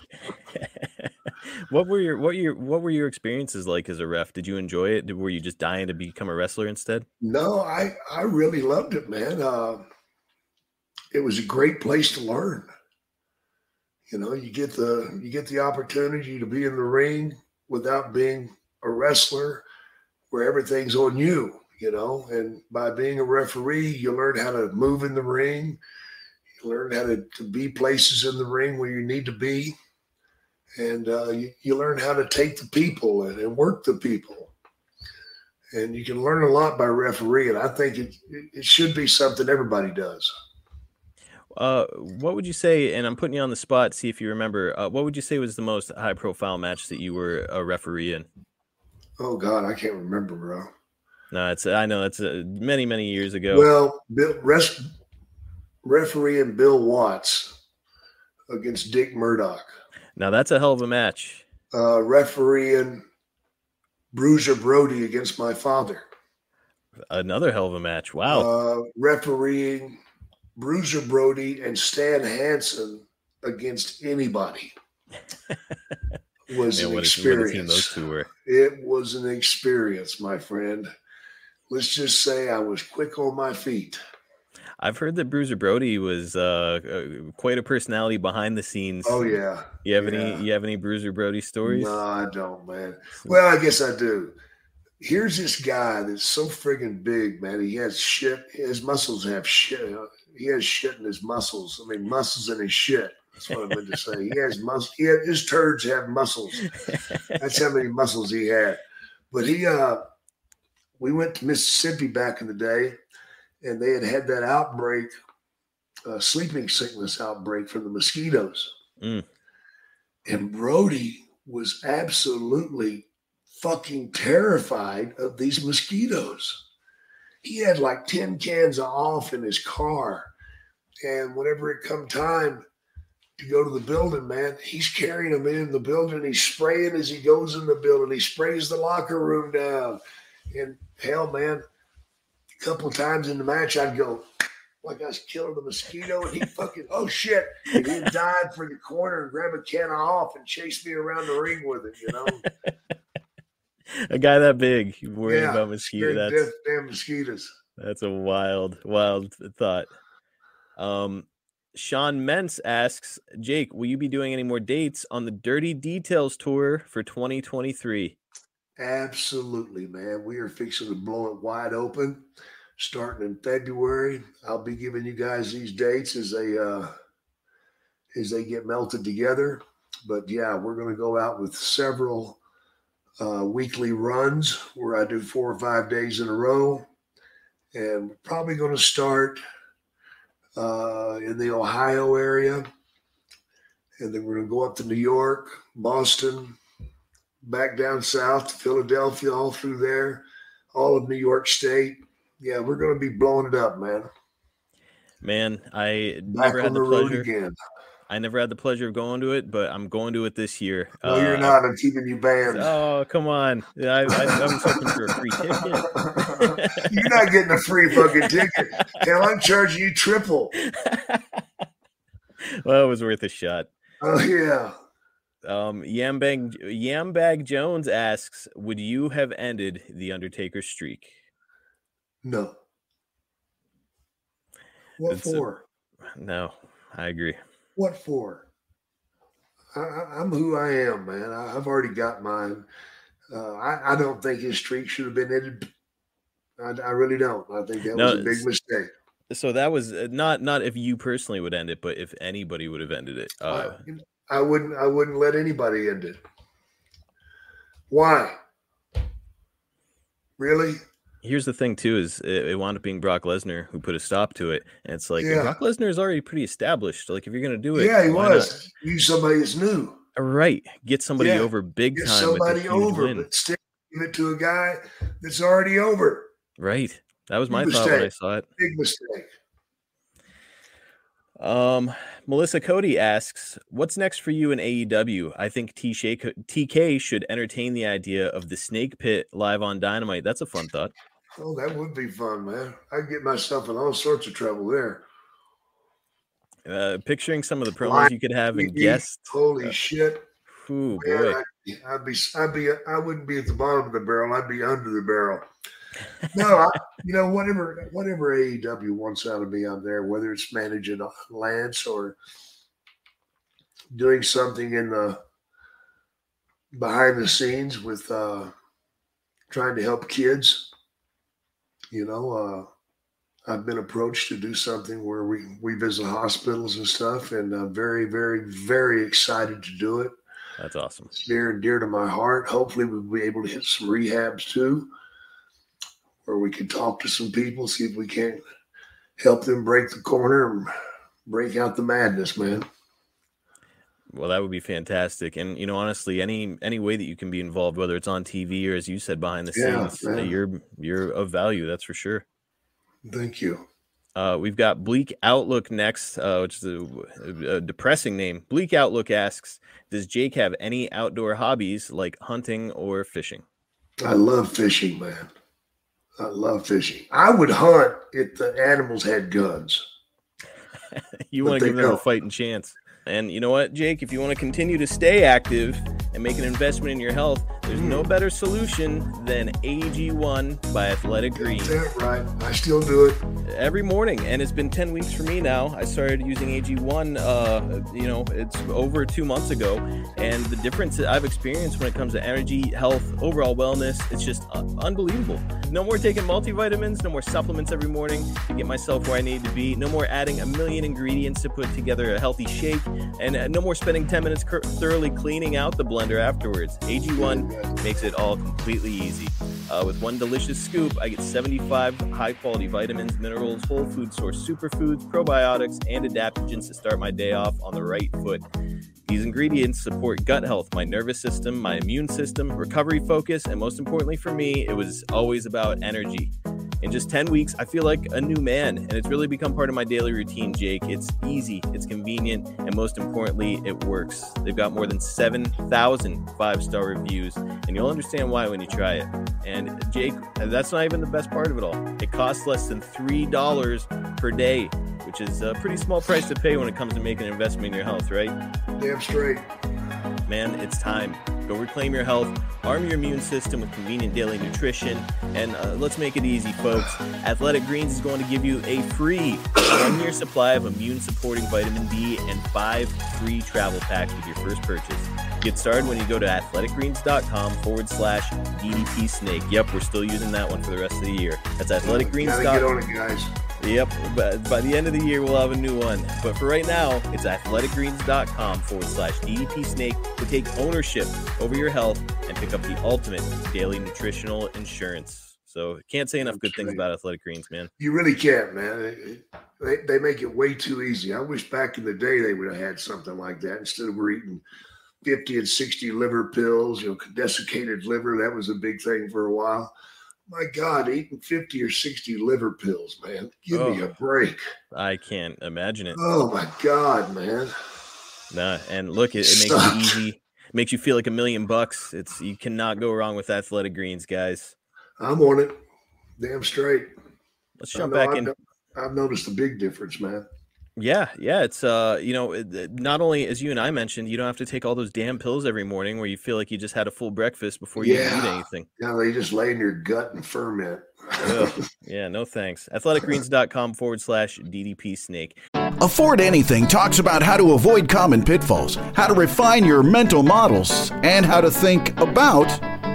What were your what your what were your experiences like as a ref? Did you enjoy it? Were you just dying to become a wrestler instead? No, I I really loved it, man. Uh, it was a great place to learn. You know, you get the you get the opportunity to be in the ring without being a wrestler, where everything's on you. You know, and by being a referee, you learn how to move in the ring. Learn how to, to be places in the ring where you need to be. And uh, you, you learn how to take the people and, and work the people. And you can learn a lot by refereeing. I think it, it should be something everybody does. Uh, what would you say, and I'm putting you on the spot, see if you remember, uh, what would you say was the most high-profile match that you were a referee in? Oh, God, I can't remember, bro. No, it's I know. It's uh, many, many years ago. Well, Bill, rest... refereeing Bill Watts against Dick Murdoch. Now that's a hell of a match. Uh, refereeing Bruiser Brody against my father. Another hell of a match. Wow. Uh, refereeing Bruiser Brody and Stan Hansen against anybody was Man, an what experience. A, what a those two were. It was an experience, my friend. Let's just say I was quick on my feet. I've heard that Bruiser Brody was uh, quite a personality behind the scenes. Oh yeah, you have yeah. any? You have any Bruiser Brody stories? No, I don't, man. Well, I guess I do. Here's this guy that's so friggin' big, man. He has shit. His muscles have shit. He has shit in his muscles. I mean, muscles in his shit. That's what I meant to say. He has muscles. He had, his turds have muscles. That's how many muscles he had. But he, uh, we went to Mississippi back in the day. And they had had that outbreak, uh, sleeping sickness outbreak from the mosquitoes. Mm. And Brody was absolutely fucking terrified of these mosquitoes. He had like ten cans of off in his car. And whenever it come time to go to the building, man, he's carrying them in the building. He's spraying as he goes in the building. He sprays the locker room down. And hell, man. Couple times in the match, I'd go, like I was killing the mosquito, and he fucking, oh shit, and he'd dive for the corner and grab a can of off and chase me around the ring with it, you know? A guy that big, worried yeah, about mosquitoes. That's, death, damn mosquitoes. That's a wild, wild thought. Um, Sean Mentz asks, Jake, will you be doing any more dates on the Dirty Details Tour for twenty twenty-three? Absolutely, man. We are fixing to blow it wide open starting in February. I'll be giving you guys these dates as they uh, as they get melted together. But, yeah, we're going to go out with several uh, weekly runs where I do four or five days in a row. And we're probably going to start uh, in the Ohio area. And then we're going to go up to New York, Boston, back down south to Philadelphia, all through there, all of New York State. Yeah, we're going to be blowing it up, man. Man, I never had the pleasure. Again. I never had the pleasure of going to it, but I'm going to it this year. No, uh, you're not. I'm keeping you banned. Oh, come on. I, I, I was hoping for a free ticket. You're not getting a free fucking ticket. Hell, I'm charging you triple. Well, it was worth a shot. Oh, yeah. Um, Yambag, Yambag Jones asks, would you have ended the Undertaker streak? No. What it's for? A, no, I agree. What for? I, I'm who I am, man. I, I've already got mine. Uh, I, I don't think his streak should have been ended. I, I really don't. I think that no, was a big mistake. So that was not not if you personally would end it, but if anybody would have ended it. Uh, I, I wouldn't. I wouldn't let anybody end it. Why? Really? Here's the thing, too, is it, it wound up being Brock Lesnar who put a stop to it. And it's like, yeah. Brock Lesnar is already pretty established. Like, if you're going to do it. Yeah, he was. Not? Use somebody that's new. Right. Get somebody yeah. over big Get time. Get somebody over. But still give it to a guy that's already over. Right. That was my big thought mistake. When I saw it. Big mistake. Um, Melissa Cody asks, what's next for you in A E W? I think T K should entertain the idea of the Snake Pit live on Dynamite. That's a fun thought. Oh, that would be fun, man. I'd get myself in all sorts of trouble there. Uh, picturing some of the promos Live you could have and guests. Holy uh, shit. Ooh, man, boy. I, I'd be, I'd be, I wouldn't be at the bottom of the barrel. I'd be under the barrel. No, I, you know, whatever whatever A E W wants out of me, I'm there, whether it's managing Lance or doing something in the behind the scenes with uh, trying to help kids. You know, uh, I've been approached to do something where we, we visit hospitals and stuff, and I'm very, very, very excited to do it. That's awesome. It's near and dear to my heart. Hopefully we'll be able to hit some rehabs too. Or we could talk to some people, see if we can't help them break the corner and break out the madness, man. Well, that would be fantastic. And, you know, honestly, any any way that you can be involved, whether it's on T V or, as you said, behind the yeah, scenes, man. you're you're of value. That's for sure. Thank you. Uh, we've got Bleak Outlook next, uh, which is a, a depressing name. Bleak Outlook asks, does Jake have any outdoor hobbies like hunting or fishing? I love fishing, man. I love fishing. I would hunt if the animals had guns. You want to give them don't. a fighting chance. And you know what, Jake? If you want to continue to stay active and make an investment in your health, there's mm. no better solution than A G one by Athletic Greens. That's it, right. I still do it. Every morning. And it's been ten weeks for me now. I started using A G one, uh, you know, it's over two months ago. And the difference that I've experienced when it comes to energy, health, overall wellness, it's just unbelievable. No more taking multivitamins, no more supplements every morning to get myself where I need to be. No more adding a million ingredients to put together a healthy shake. And no more spending ten minutes thoroughly cleaning out the blender afterwards. A G one makes it all completely easy. Uh, with one delicious scoop, I get seventy-five high-quality vitamins, minerals, whole food source superfoods, probiotics, and adaptogens to start my day off on the right foot. These ingredients support gut health, my nervous system, my immune system, recovery focus, and most importantly for me, it was always about energy. In just ten weeks, I feel like a new man, and it's really become part of my daily routine, Jake. It's easy, it's convenient, and most importantly, it works. They've got more than seven thousand five-star reviews, and you'll understand why when you try it. And Jake, that's not even the best part of it all. It costs less than three dollars per day, which is a pretty small price to pay when it comes to making an investment in your health, right? Damn straight. Man, it's time. Go reclaim your health, arm your immune system with convenient daily nutrition, and uh, let's make it easy, folks. Athletic Greens is going to give you a free one-year supply of immune-supporting vitamin D and five free travel packs with your first purchase. Get started when you go to athletic greens dot com forward slash D D T snake. Yep, we're still using that one for the rest of the year. That's athletic greens dot com. Gotta get on it, guys. Yep, but by the end of the year, we'll have a new one. But for right now, it's athletic greens dot com forward slash D D T snake to take ownership over your health and pick up the ultimate daily nutritional insurance. So can't say enough good things about Athletic Greens, man. You really can't, man. They, they make it way too easy. I wish back in the day they would have had something like that instead of we're eating fifty and sixty liver pills, you know, desiccated liver. That was a big thing for a while. My God, eating fifty or sixty liver pills, man. Give oh, me a break. I can't imagine it. Oh, my God, man. Nah, and look, it, it makes it easy. It makes you feel like a million bucks. It's You cannot go wrong with Athletic Greens, guys. I'm on it. Damn straight. Let's jump back I've in. No, I've noticed a big difference, man. Yeah, yeah, it's, uh, you know, not only, as you and I mentioned, you don't have to take all those damn pills every morning where you feel like you just had a full breakfast before you yeah. eat anything. Yeah, they just lay in your gut and ferment. Yeah, no thanks. athletic greens dot com forward slash D D P snake. Afford Anything talks about how to avoid common pitfalls, how to refine your mental models, and how to think about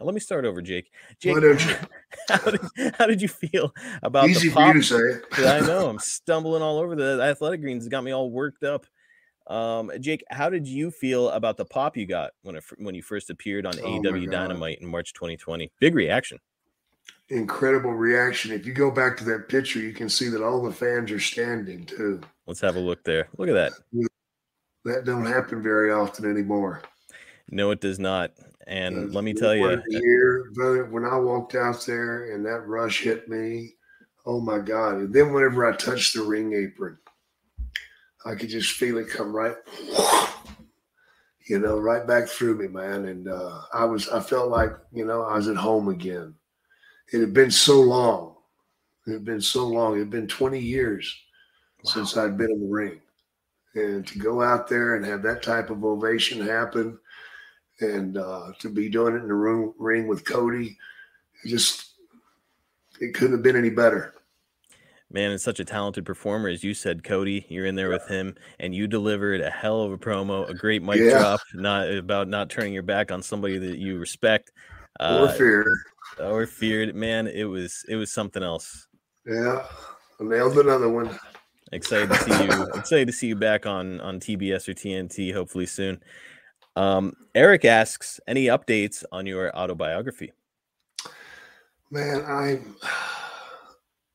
Let me start over, Jake. Jake, how did, how did you feel about Easy the pop? For you to say. I know I'm stumbling all over the Athletic Greens. It got me all worked up. Um, Jake, how did you feel about the pop you got when it, when you first appeared on oh A E W Dynamite in March twenty twenty? Big reaction. Incredible reaction. If you go back to that picture, you can see that all the fans are standing too. Let's have a look there. Look at that. That don't happen very often anymore. No, it does not. And uh, let me tell you, year, brother, when I walked out there and that rush hit me, oh my God. And then whenever I touched the ring apron, I could just feel it come right, you know, right back through me, man. And uh, I was, I felt like, you know, I was at home again. It had been so long. It had been so long. It had been twenty years wow. since I'd been in the ring. And to go out there and have that type of ovation happen, and uh, to be doing it in the room, ring with Cody, it just, it couldn't have been any better. Man, and such a talented performer, as you said, Cody. You're in there yeah. with him, and you delivered a hell of a promo, a great mic yeah. drop, not about not turning your back on somebody that you respect. Uh, or feared. Or feared. Man, it was it was something else. Yeah, I nailed another one. Excited to see you. Excited to see you back on, on T B S or T N T, hopefully soon. Um, Eric asks, any updates on your autobiography? Man, I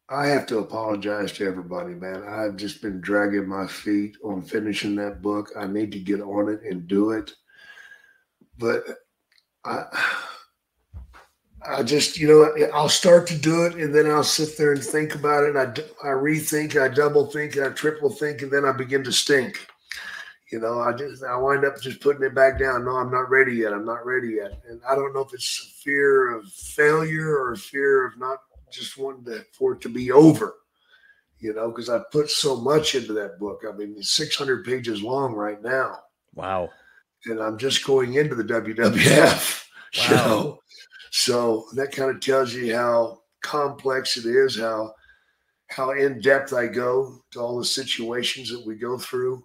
I have to apologize to everybody, man. I've just been dragging my feet on finishing that book. I need to get on it and do it. But I I just, you know, I'll start to do it and then I'll sit there and think about it. I, I rethink, I double think, I triple think, and then I begin to stink. You know, I just I wind up just putting it back down. No, I'm not ready yet. I'm not ready yet. And I don't know if it's fear of failure or fear of not just wanting to, for it to be over, you know, because I put so much into that book. I mean, it's six hundred pages long right now. Wow. And I'm just going into the W W F. Wow. You know? So that kind of tells you how complex it is, how how in-depth I go to all the situations that we go through.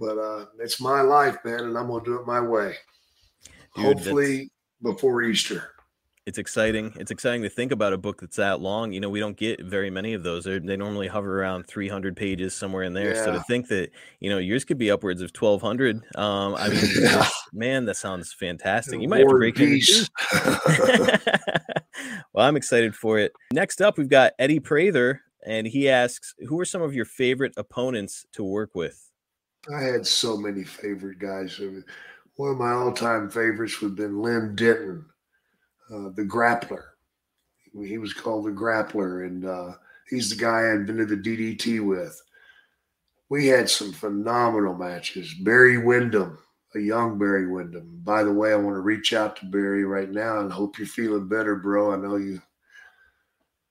But uh, it's my life, man, and I'm going to do it my way. Dude, hopefully before Easter. It's exciting. It's exciting to think about a book that's that long. You know, we don't get very many of those. They're, they normally hover around three hundred pages, somewhere in there. Yeah. So to think that, you know, yours could be upwards of twelve hundred. Um, I mean, yeah. gosh, man, that sounds fantastic. And you might have to break it. Well, I'm excited for it. Next up, we've got Eddie Prather, and he asks, who are some of your favorite opponents to work with? I had so many favorite guys. One of my all-time favorites would have been Lynn Denton, uh, the grappler. He was called the Grappler, and uh, he's the guy I invented the D D T with. We had some phenomenal matches. Barry Windham, a young Barry Windham. By the way, I want to reach out to Barry right now and hope you're feeling better, bro. I know you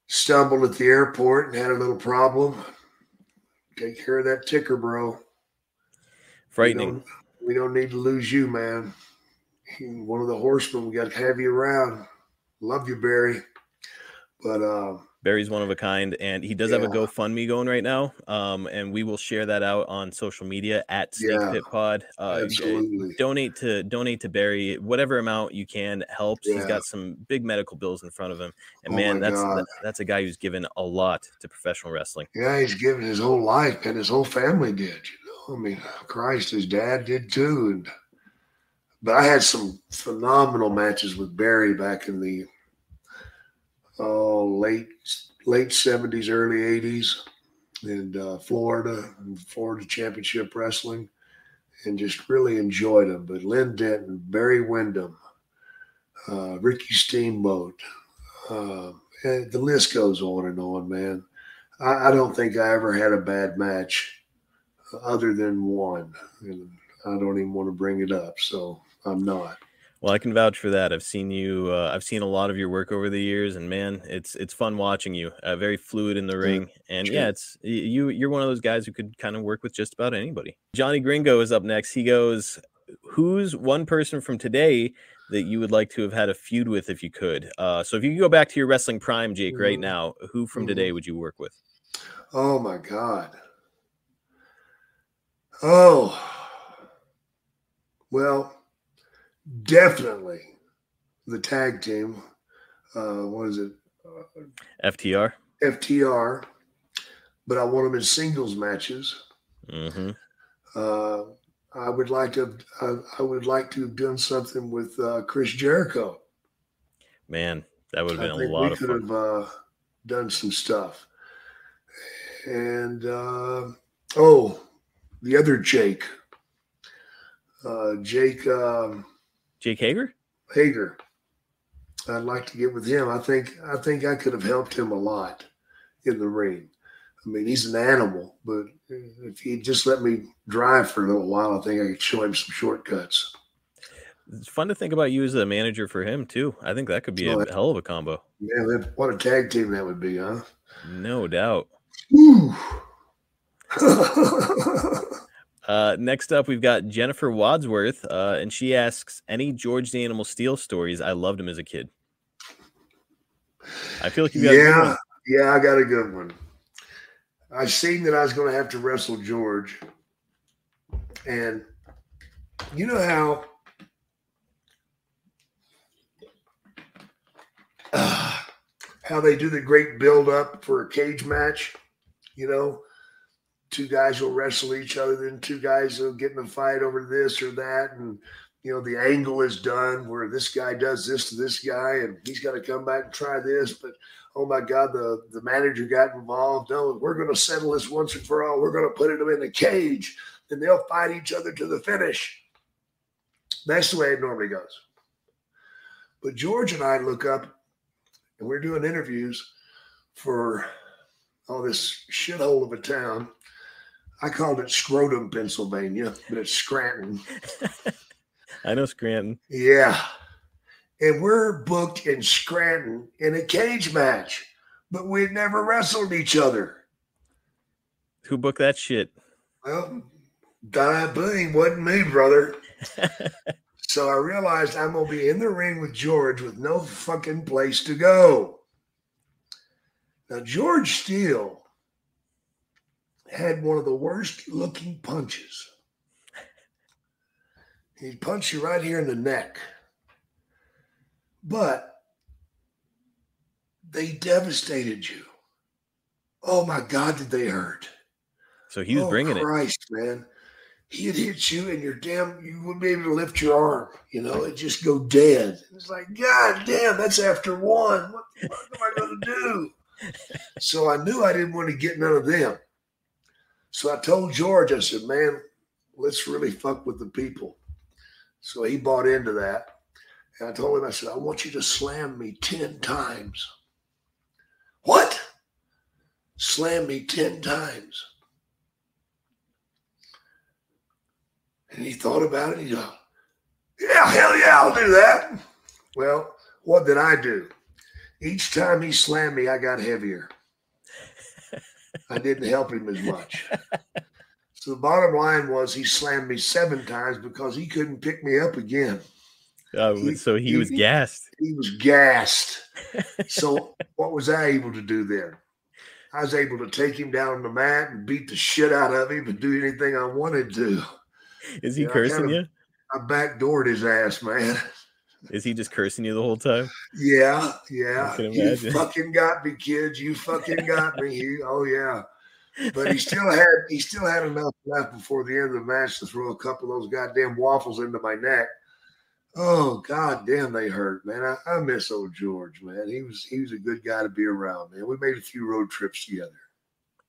stumbled at the airport and had a little problem. Take care of that ticker, bro. Frightening. We don't, we don't need to lose you, man. You're one of the horsemen. We got to have you around. Love you, Barry. But uh, Barry's one of a kind, and he does yeah. have a GoFundMe going right now. Um, and we will share that out on social media at Snake yeah, Pit Pod. Uh, absolutely. Donate to donate to Barry. Whatever amount you can helps. Yeah. He's got some big medical bills in front of him, and oh man, that's that, that's a guy who's given a lot to professional wrestling. Yeah, he's given his whole life, and his whole family did. You know, I mean, Christ, his dad did too, and. But I had some phenomenal matches with Barry back in the oh, late late seventies, early eighties, in uh, Florida, and Florida Championship Wrestling, and just really enjoyed them. But Lynn Denton, Barry Windham, uh, Ricky Steamboat, uh, and the list goes on and on, man. I, I don't think I ever had a bad match other than one. And I don't even want to bring it up, so I'm not. Well, I can vouch for that. I've seen you. Uh, I've seen a lot of your work over the years, and man, it's it's fun watching you. Uh, very fluid in the ring, and True. yeah, it's you. You're one of those guys who could kind of work with just about anybody. Johnny Gringo is up next. He goes, "Who's one person from today that you would like to have had a feud with if you could?" Uh, so if you could go back to your wrestling prime, Jake, mm-hmm. right now, who from mm-hmm. today would you work with? Oh my God. Oh. Well, definitely the tag team. Uh, what is it? Uh, F T R. F T R. But I want them in singles matches. Mm-hmm. Uh, I would like to. Have, I, I would like to have done something with uh, Chris Jericho. Man, that would have been I think a lot of fun. We could have uh, done some stuff. And uh, oh, the other Jake. Uh, Jake, um, Jake Hager, Hager. I'd like to get with him. I think, I think I could have helped him a lot in the ring. I mean, he's an animal, but if he just let me drive for a little while, I think I could show him some shortcuts. It's fun to think about you as a manager for him too. I think that could be oh, a that, hell of a combo. Yeah. What a tag team that would be, huh? No doubt. Ooh. Uh, next up, we've got Jennifer Wadsworth, uh, and she asks, any George the Animal Steele stories? I loved him as a kid. I feel like you got yeah, a good one. Yeah, I got a good one. I've seen that I was going to have to wrestle George. And you know how uh, how they do the great build-up for a cage match, you know? Two guys will wrestle each other, then two guys will get in a fight over this or that. And, you know, the angle is done where this guy does this to this guy and he's got to come back and try this. But, oh, my God, the, the manager got involved. No, we're going to settle this once and for all. We're going to put them in the cage and they'll fight each other to the finish. That's the way it normally goes. But George and I look up and we're doing interviews for all this shithole of a town. I called it Scrotum, Pennsylvania, but it's Scranton. I know Scranton. Yeah. And we're booked in Scranton in a cage match, but we'd never wrestled each other. Who booked that shit? Well, Di Boone wasn't me, brother. So I realized I'm going to be in the ring with George with no fucking place to go. Now, George Steele had one of the worst looking punches. He'd punch you right here in the neck. But they devastated you. Oh my God, did they hurt? So he was oh bringing Christ, it. Christ, man. He'd hit you and you're damn, you wouldn't be able to lift your arm. You know, it'd just go dead. It's like, God damn, that's after one. What the fuck am I going to do? So I knew I didn't want to get none of them. So I told George, I said, man, let's really fuck with the people. So he bought into that. And I told him, I said, I want you to slam me ten times. slammed me ten times. And he thought about it. And he goes, yeah, hell yeah, I'll do that. Well, what did I do? Each time he slammed me, I got heavier. I didn't help him as much. So the bottom line was he slammed me seven times because he couldn't pick me up again. Oh, he, so he, he was gassed. He was gassed. So what was I able to do there? I was able to take him down on the mat and beat the shit out of him and do anything I wanted to. Is he you know, cursing I kinda, you? I backdoored his ass, man. Is he just cursing you the whole time? Yeah, yeah. You fucking got me, kids. You fucking got me. You, oh yeah. But he still had he still had enough left before the end of the match to throw a couple of those goddamn waffles into my neck. Oh goddamn, they hurt, man. I, I miss old George, man. He was he was a good guy to be around, man. We made a few road trips together.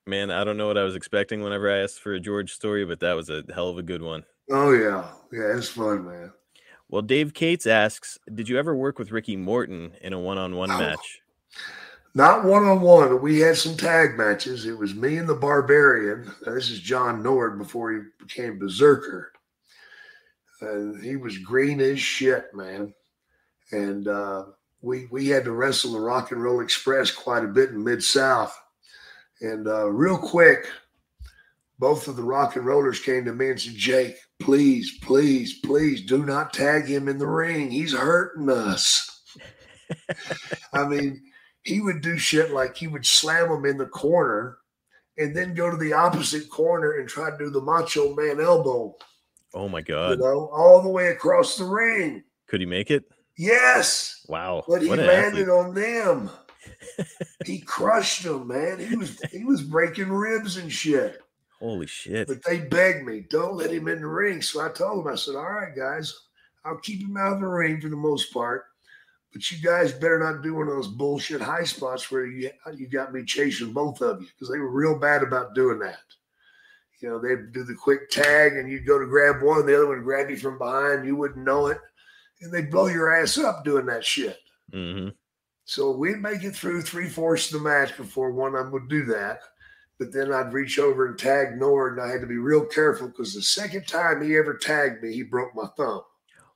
Man, I don't know what I was expecting whenever I asked for a George story, but that was a hell of a good one. Oh yeah, yeah, it's fun, man. Well, Dave Cates asks, did you ever work with Ricky Morton in a one-on-one oh, match? Not one-on-one, but we had some tag matches. It was me and the Barbarian. This is John Nord before he became Berserker. And he was green as shit, man. And uh, we we had to wrestle the Rock and Roll Express quite a bit in Mid-South. And uh, real quick, both of the Rock and Rollers came to me and said, Jake, please, please, please do not tag him in the ring. He's hurting us. I mean, he would do shit like he would slam him in the corner and then go to the opposite corner and try to do the Macho Man elbow. Oh, my God. You know, all the way across the ring. Could he make it? Yes. Wow. But he landed on them. He crushed them, man. He was he was breaking ribs and shit. Holy shit. But they begged me, don't let him in the ring. So I told them, I said, all right, guys, I'll keep him out of the ring for the most part. But you guys better not do one of those bullshit high spots where you, you got me chasing both of you. Because they were real bad about doing that. You know, they'd do the quick tag and you'd go to grab one, the other one would grab you from behind. You wouldn't know it. And they'd blow your ass up doing that shit. Mm-hmm. So we'd make it through three-fourths of the match before one of them would do that. But then I'd reach over and tag Nord, and I had to be real careful because the second time he ever tagged me, he broke my thumb.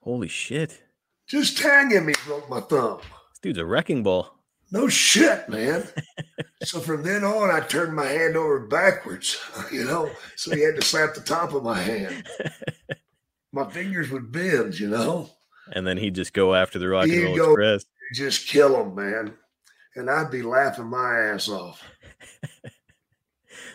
Holy shit. Just tagging me broke my thumb. This dude's a wrecking ball. No shit, man. So from then on, I turned my hand over backwards, you know, so he had to slap the top of my hand. My fingers would bend, you know. And then he'd just go after the Rock and Roll Express. Just kill him, man. And I'd be laughing my ass off.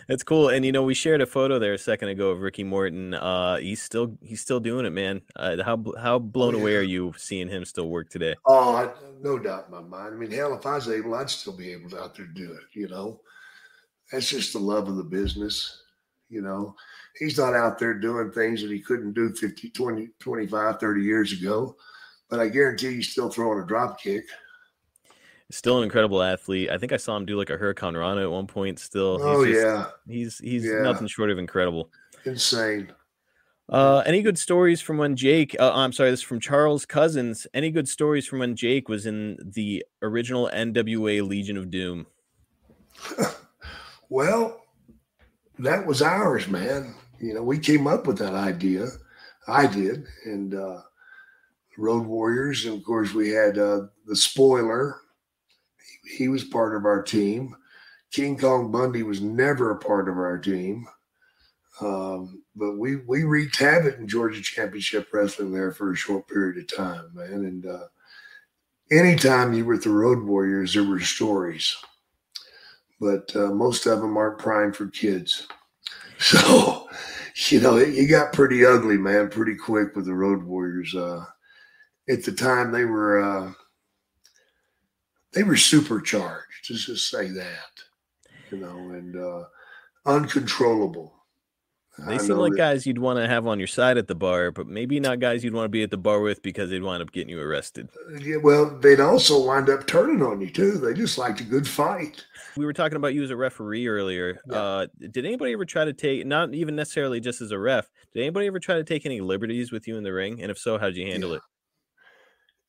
That's cool. And, you know, we shared a photo there a second ago of Ricky Morton. Uh, he's still he's still doing it, man. Uh, how how blown oh, yeah. away are you seeing him still work today? Oh, I, no doubt in my mind. I mean, hell, if I was able, I'd still be able to out there do it, you know. That's just the love of the business, you know. He's not out there doing things that he couldn't do fifty, twenty, twenty-five, thirty years ago. But I guarantee he's still throwing a drop kick. Still an incredible athlete. I think I saw him do like a Hurricane Rana at one point still. Oh, he's just, yeah. He's he's yeah. nothing short of incredible. Insane. Uh, any good stories from when Jake, uh, I'm sorry, this is from Charles Cousins. Any good stories from when Jake was in the original N W A Legion of Doom? Well, that was ours, man. You know, we came up with that idea. I did. And uh, Road Warriors. And, of course, we had uh, the Spoiler. He was part of our team. King Kong Bundy was never a part of our team. Um, but we we wreaked havoc in Georgia Championship Wrestling there for a short period of time, man. And uh, anytime you were at the Road Warriors, there were stories. But uh, most of them aren't prime for kids. So, you know, it, it got pretty ugly, man, pretty quick with the Road Warriors. Uh, at the time, they were uh, – They were supercharged, let's just say that, you know, and uh, uncontrollable. They seem like guys you'd want to have on your side at the bar, but maybe not guys you'd want to be at the bar with because they'd wind up getting you arrested. Yeah, well, they'd also wind up turning on you, too. They just liked a good fight. We were talking about you as a referee earlier. Yeah. Uh, did anybody ever try to take, not even necessarily just as a ref, did anybody ever try to take any liberties with you in the ring? And if so, how'd you handle yeah. it?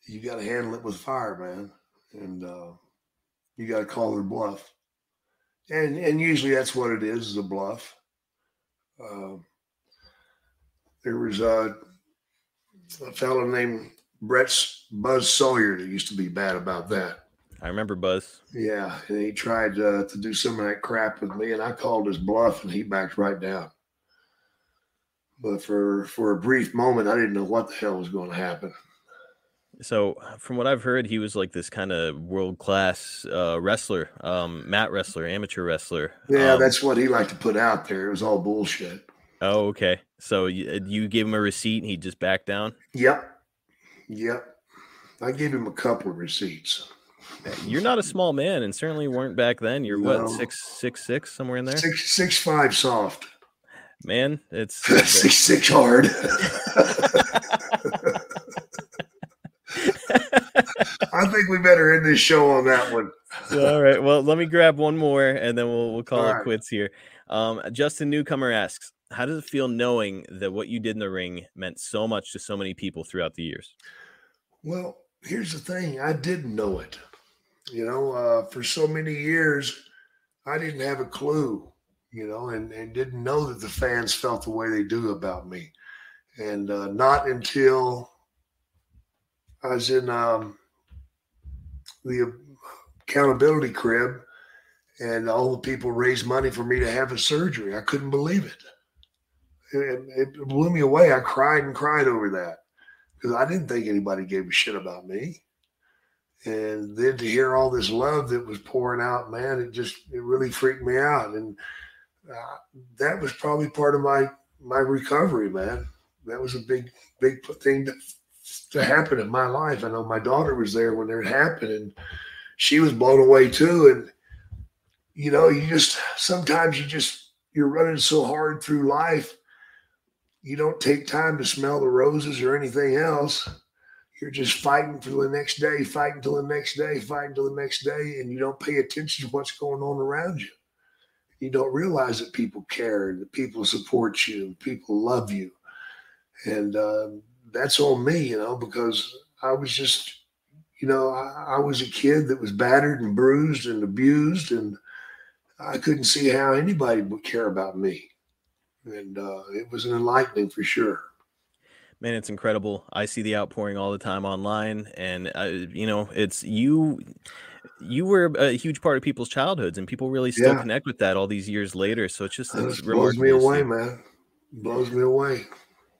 You got to handle it with fire, man. And uh, you got to call their bluff. And and usually that's what it is, is a bluff. Um, there was a, a fellow named Brett Buzz Sawyer that used to be bad about that. I remember Buzz. Yeah, and he tried uh, to do some of that crap with me, and I called his bluff, and he backed right down. But for, for a brief moment, I didn't know what the hell was going to happen. So from what I've heard, he was like this kind of world-class uh, wrestler, um, mat wrestler, amateur wrestler. Yeah, um, that's what he liked to put out there. It was all bullshit. Oh, okay. So you, you gave him a receipt, and he just backed down? Yep. Yep. I gave him a couple of receipts. You're not a small man, and certainly weren't back then. You're, no. what, six, six, six, somewhere in there? Six, six, five soft. Man, it's... six, six hard. I think we better end this show on that one. All right. Well, let me grab one more, and then we'll we'll call All it right. quits here. Um, Justin Newcomer asks, how does it feel knowing that what you did in the ring meant so much to so many people throughout the years? Well, here's the thing. I didn't know it. You know, uh, for so many years, I didn't have a clue, you know, and, and didn't know that the fans felt the way they do about me. And uh, not until I was in um, the accountability crib, and all the people raised money for me to have a surgery. I couldn't believe it. It, it blew me away. I cried and cried over that because I didn't think anybody gave a shit about me. And then to hear all this love that was pouring out, man, it just, it really freaked me out. And uh, that was probably part of my, my recovery, man. That was a big, big thing to, to happen in my life. I know my daughter was there when it happened, and she was blown away too. And, you know, you just, sometimes you just, you're running so hard through life, you don't take time to smell the roses or anything else. You're just fighting for the next day, fighting till the next day, fighting till the next day, and you don't pay attention to what's going on around you. You don't realize that people care, and that people support you, and people love you. And uh, that's on me, you know, because I was just, you know, I, I was a kid that was battered and bruised and abused, and I couldn't see how anybody would care about me. And uh, it was an enlightening for sure. Man, it's incredible. I see the outpouring all the time online. And, uh, you know, it's you, you were a huge part of people's childhoods, and people really still yeah. connect with that all these years later. So it's just, it's just blows me away, man. Blows me away.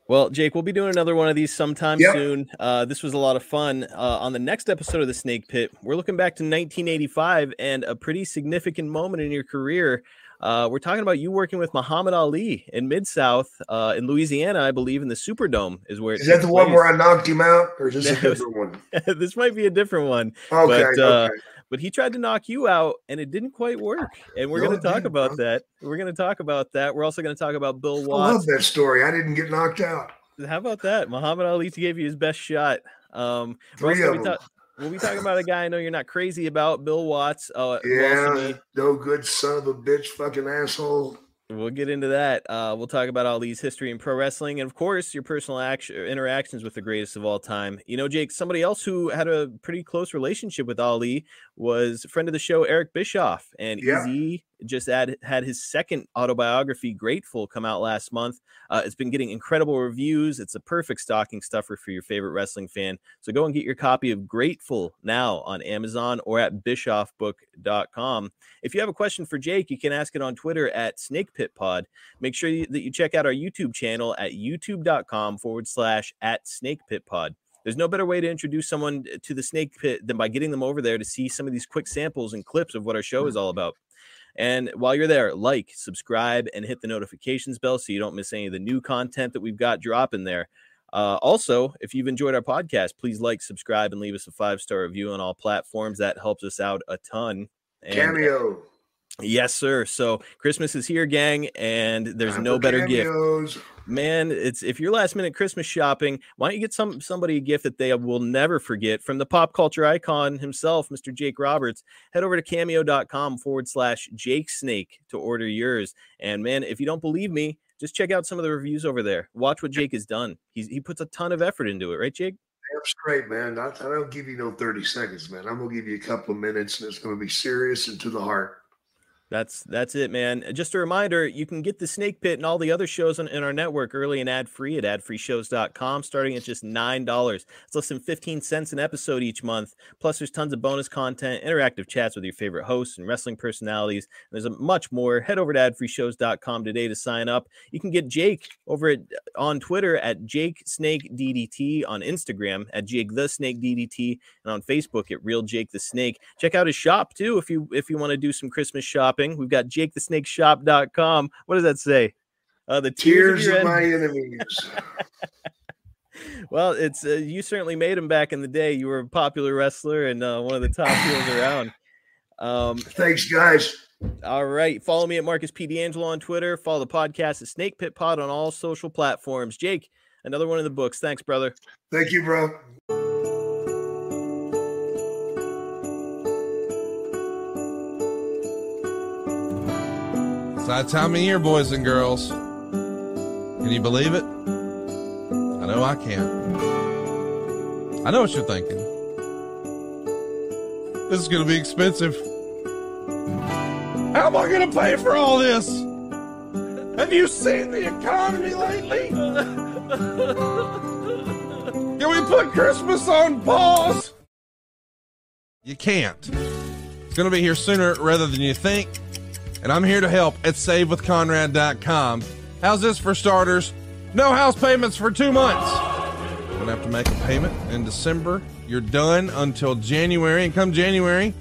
Well, Jake, we'll be doing another one of these sometime yep. soon. Uh, this was a lot of fun. Uh, on the next episode of The Snake Pit, we're looking back to nineteen eighty-five and a pretty significant moment in your career. Uh, we're talking about you working with Muhammad Ali in Mid-South uh, in Louisiana, I believe, in the Superdome is where. Is that the place. One where I knocked him out, or is this that a different was, one? This might be a different one. Okay, but, uh, okay. But he tried to knock you out, and it didn't quite work. And we're no, going to talk about that. We're going to talk about that. We're also going to talk about Bill Watts. I love that story. I didn't get knocked out. How about that? Muhammad Ali gave you his best shot. Um, Three of them. Ta- we'll be talking about a guy I know you're not crazy about, Bill Watts. Uh, yeah, no good son of a bitch, fucking asshole. We'll get into that. Uh, we'll talk about Ali's history in pro wrestling, and of course, your personal action, interactions with the greatest of all time. You know, Jake, somebody else who had a pretty close relationship with Ali was a friend of the show, Eric Bischoff, and yeah. Izzy just had, had his second autobiography, Grateful, come out last month. Uh, it's been getting incredible reviews. It's a perfect stocking stuffer for your favorite wrestling fan. So go and get your copy of Grateful now on Amazon or at bischoff book dot com. If you have a question for Jake, you can ask it on Twitter at Snake Pit Pod. Make sure you, that you check out our YouTube channel at youtube.com forward slash at Snake Pit Pod. There's no better way to introduce someone to the Snake Pit than by getting them over there to see some of these quick samples and clips of what our show is all about. And while you're there, like, subscribe, and hit the notifications bell so you don't miss any of the new content that we've got dropping there. Uh, also, if you've enjoyed our podcast, please like, subscribe, and leave us a five-star review on all platforms. That helps us out a ton. And, Cameo. Yes, sir. So Christmas is here, gang, and there's Time no better cameos. Gift. Man, it's if you're last minute Christmas shopping, why don't you get some somebody a gift that they will never forget from the pop culture icon himself, Mister Jake Roberts. Head over to cameo.com forward slash Jake Snake to order yours. And man, if you don't believe me, just check out some of the reviews over there. Watch what Jake has done. He's, he puts a ton of effort into it, right, Jake? That's great, man. I, I don't give you no thirty seconds, man. I'm going to give you a couple of minutes, and it's going to be serious and to the heart. That's that's it, man. Just a reminder, you can get the Snake Pit and all the other shows on, in our network early and ad-free at ad free shows dot com, starting at just nine dollars. It's less than fifteen cents an episode each month. Plus, there's tons of bonus content, interactive chats with your favorite hosts and wrestling personalities. And there's a much more. Head over to ad free shows dot com today to sign up. You can get Jake over at, on Twitter at Jake Snake D D T, on Instagram at Jake the Snake D D T, and on Facebook at Real Jake the Snake. Check out his shop, too, if you, if you want to do some Christmas shopping. We've got jake the snake shop dot com. What does that say? Uh, the tears, tears of, of my enemies. Well, it's uh, you certainly made them back in the day. You were a popular wrestler and uh, one of the top heels around. Um, Thanks, guys. All right. Follow me at Marcus P. D'Angelo on Twitter. Follow the podcast at Snake Pit Pod on all social platforms. Jake, another one in the books. Thanks, brother. Thank you, bro. It's that time of year, boys and girls. Can you believe it? I know I can't. I know what you're thinking. This is going to be expensive. How am I going to pay for all this? Have you seen the economy lately? Can we put Christmas on pause? You can't. It's going to be here sooner rather than you think. And I'm here to help at save with conrad dot com. How's this for starters? No house payments for two months. You don't have to make a payment in December. You're done until January. And come January,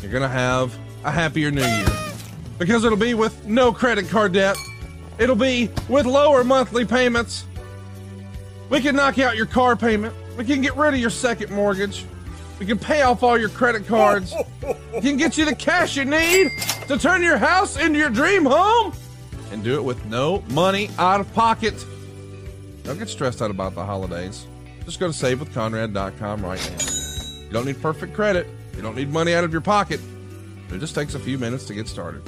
you're going to have a happier new year. Because it'll be with no credit card debt. It'll be with lower monthly payments. We can knock out your car payment. We can get rid of your second mortgage. We can pay off all your credit cards. We can get you the cash you need to turn your house into your dream home and do it with no money out of pocket. Don't get stressed out about the holidays. Just go to save with conrad dot com right now. You don't need perfect credit. You don't need money out of your pocket. It just takes a few minutes to get started.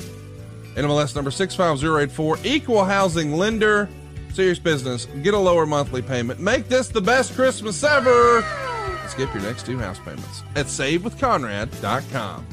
N M L S number six five zero eight four, equal housing lender. Serious business. Get a lower monthly payment. Make this the best Christmas ever. Skip your next two house payments at save with conrad dot com.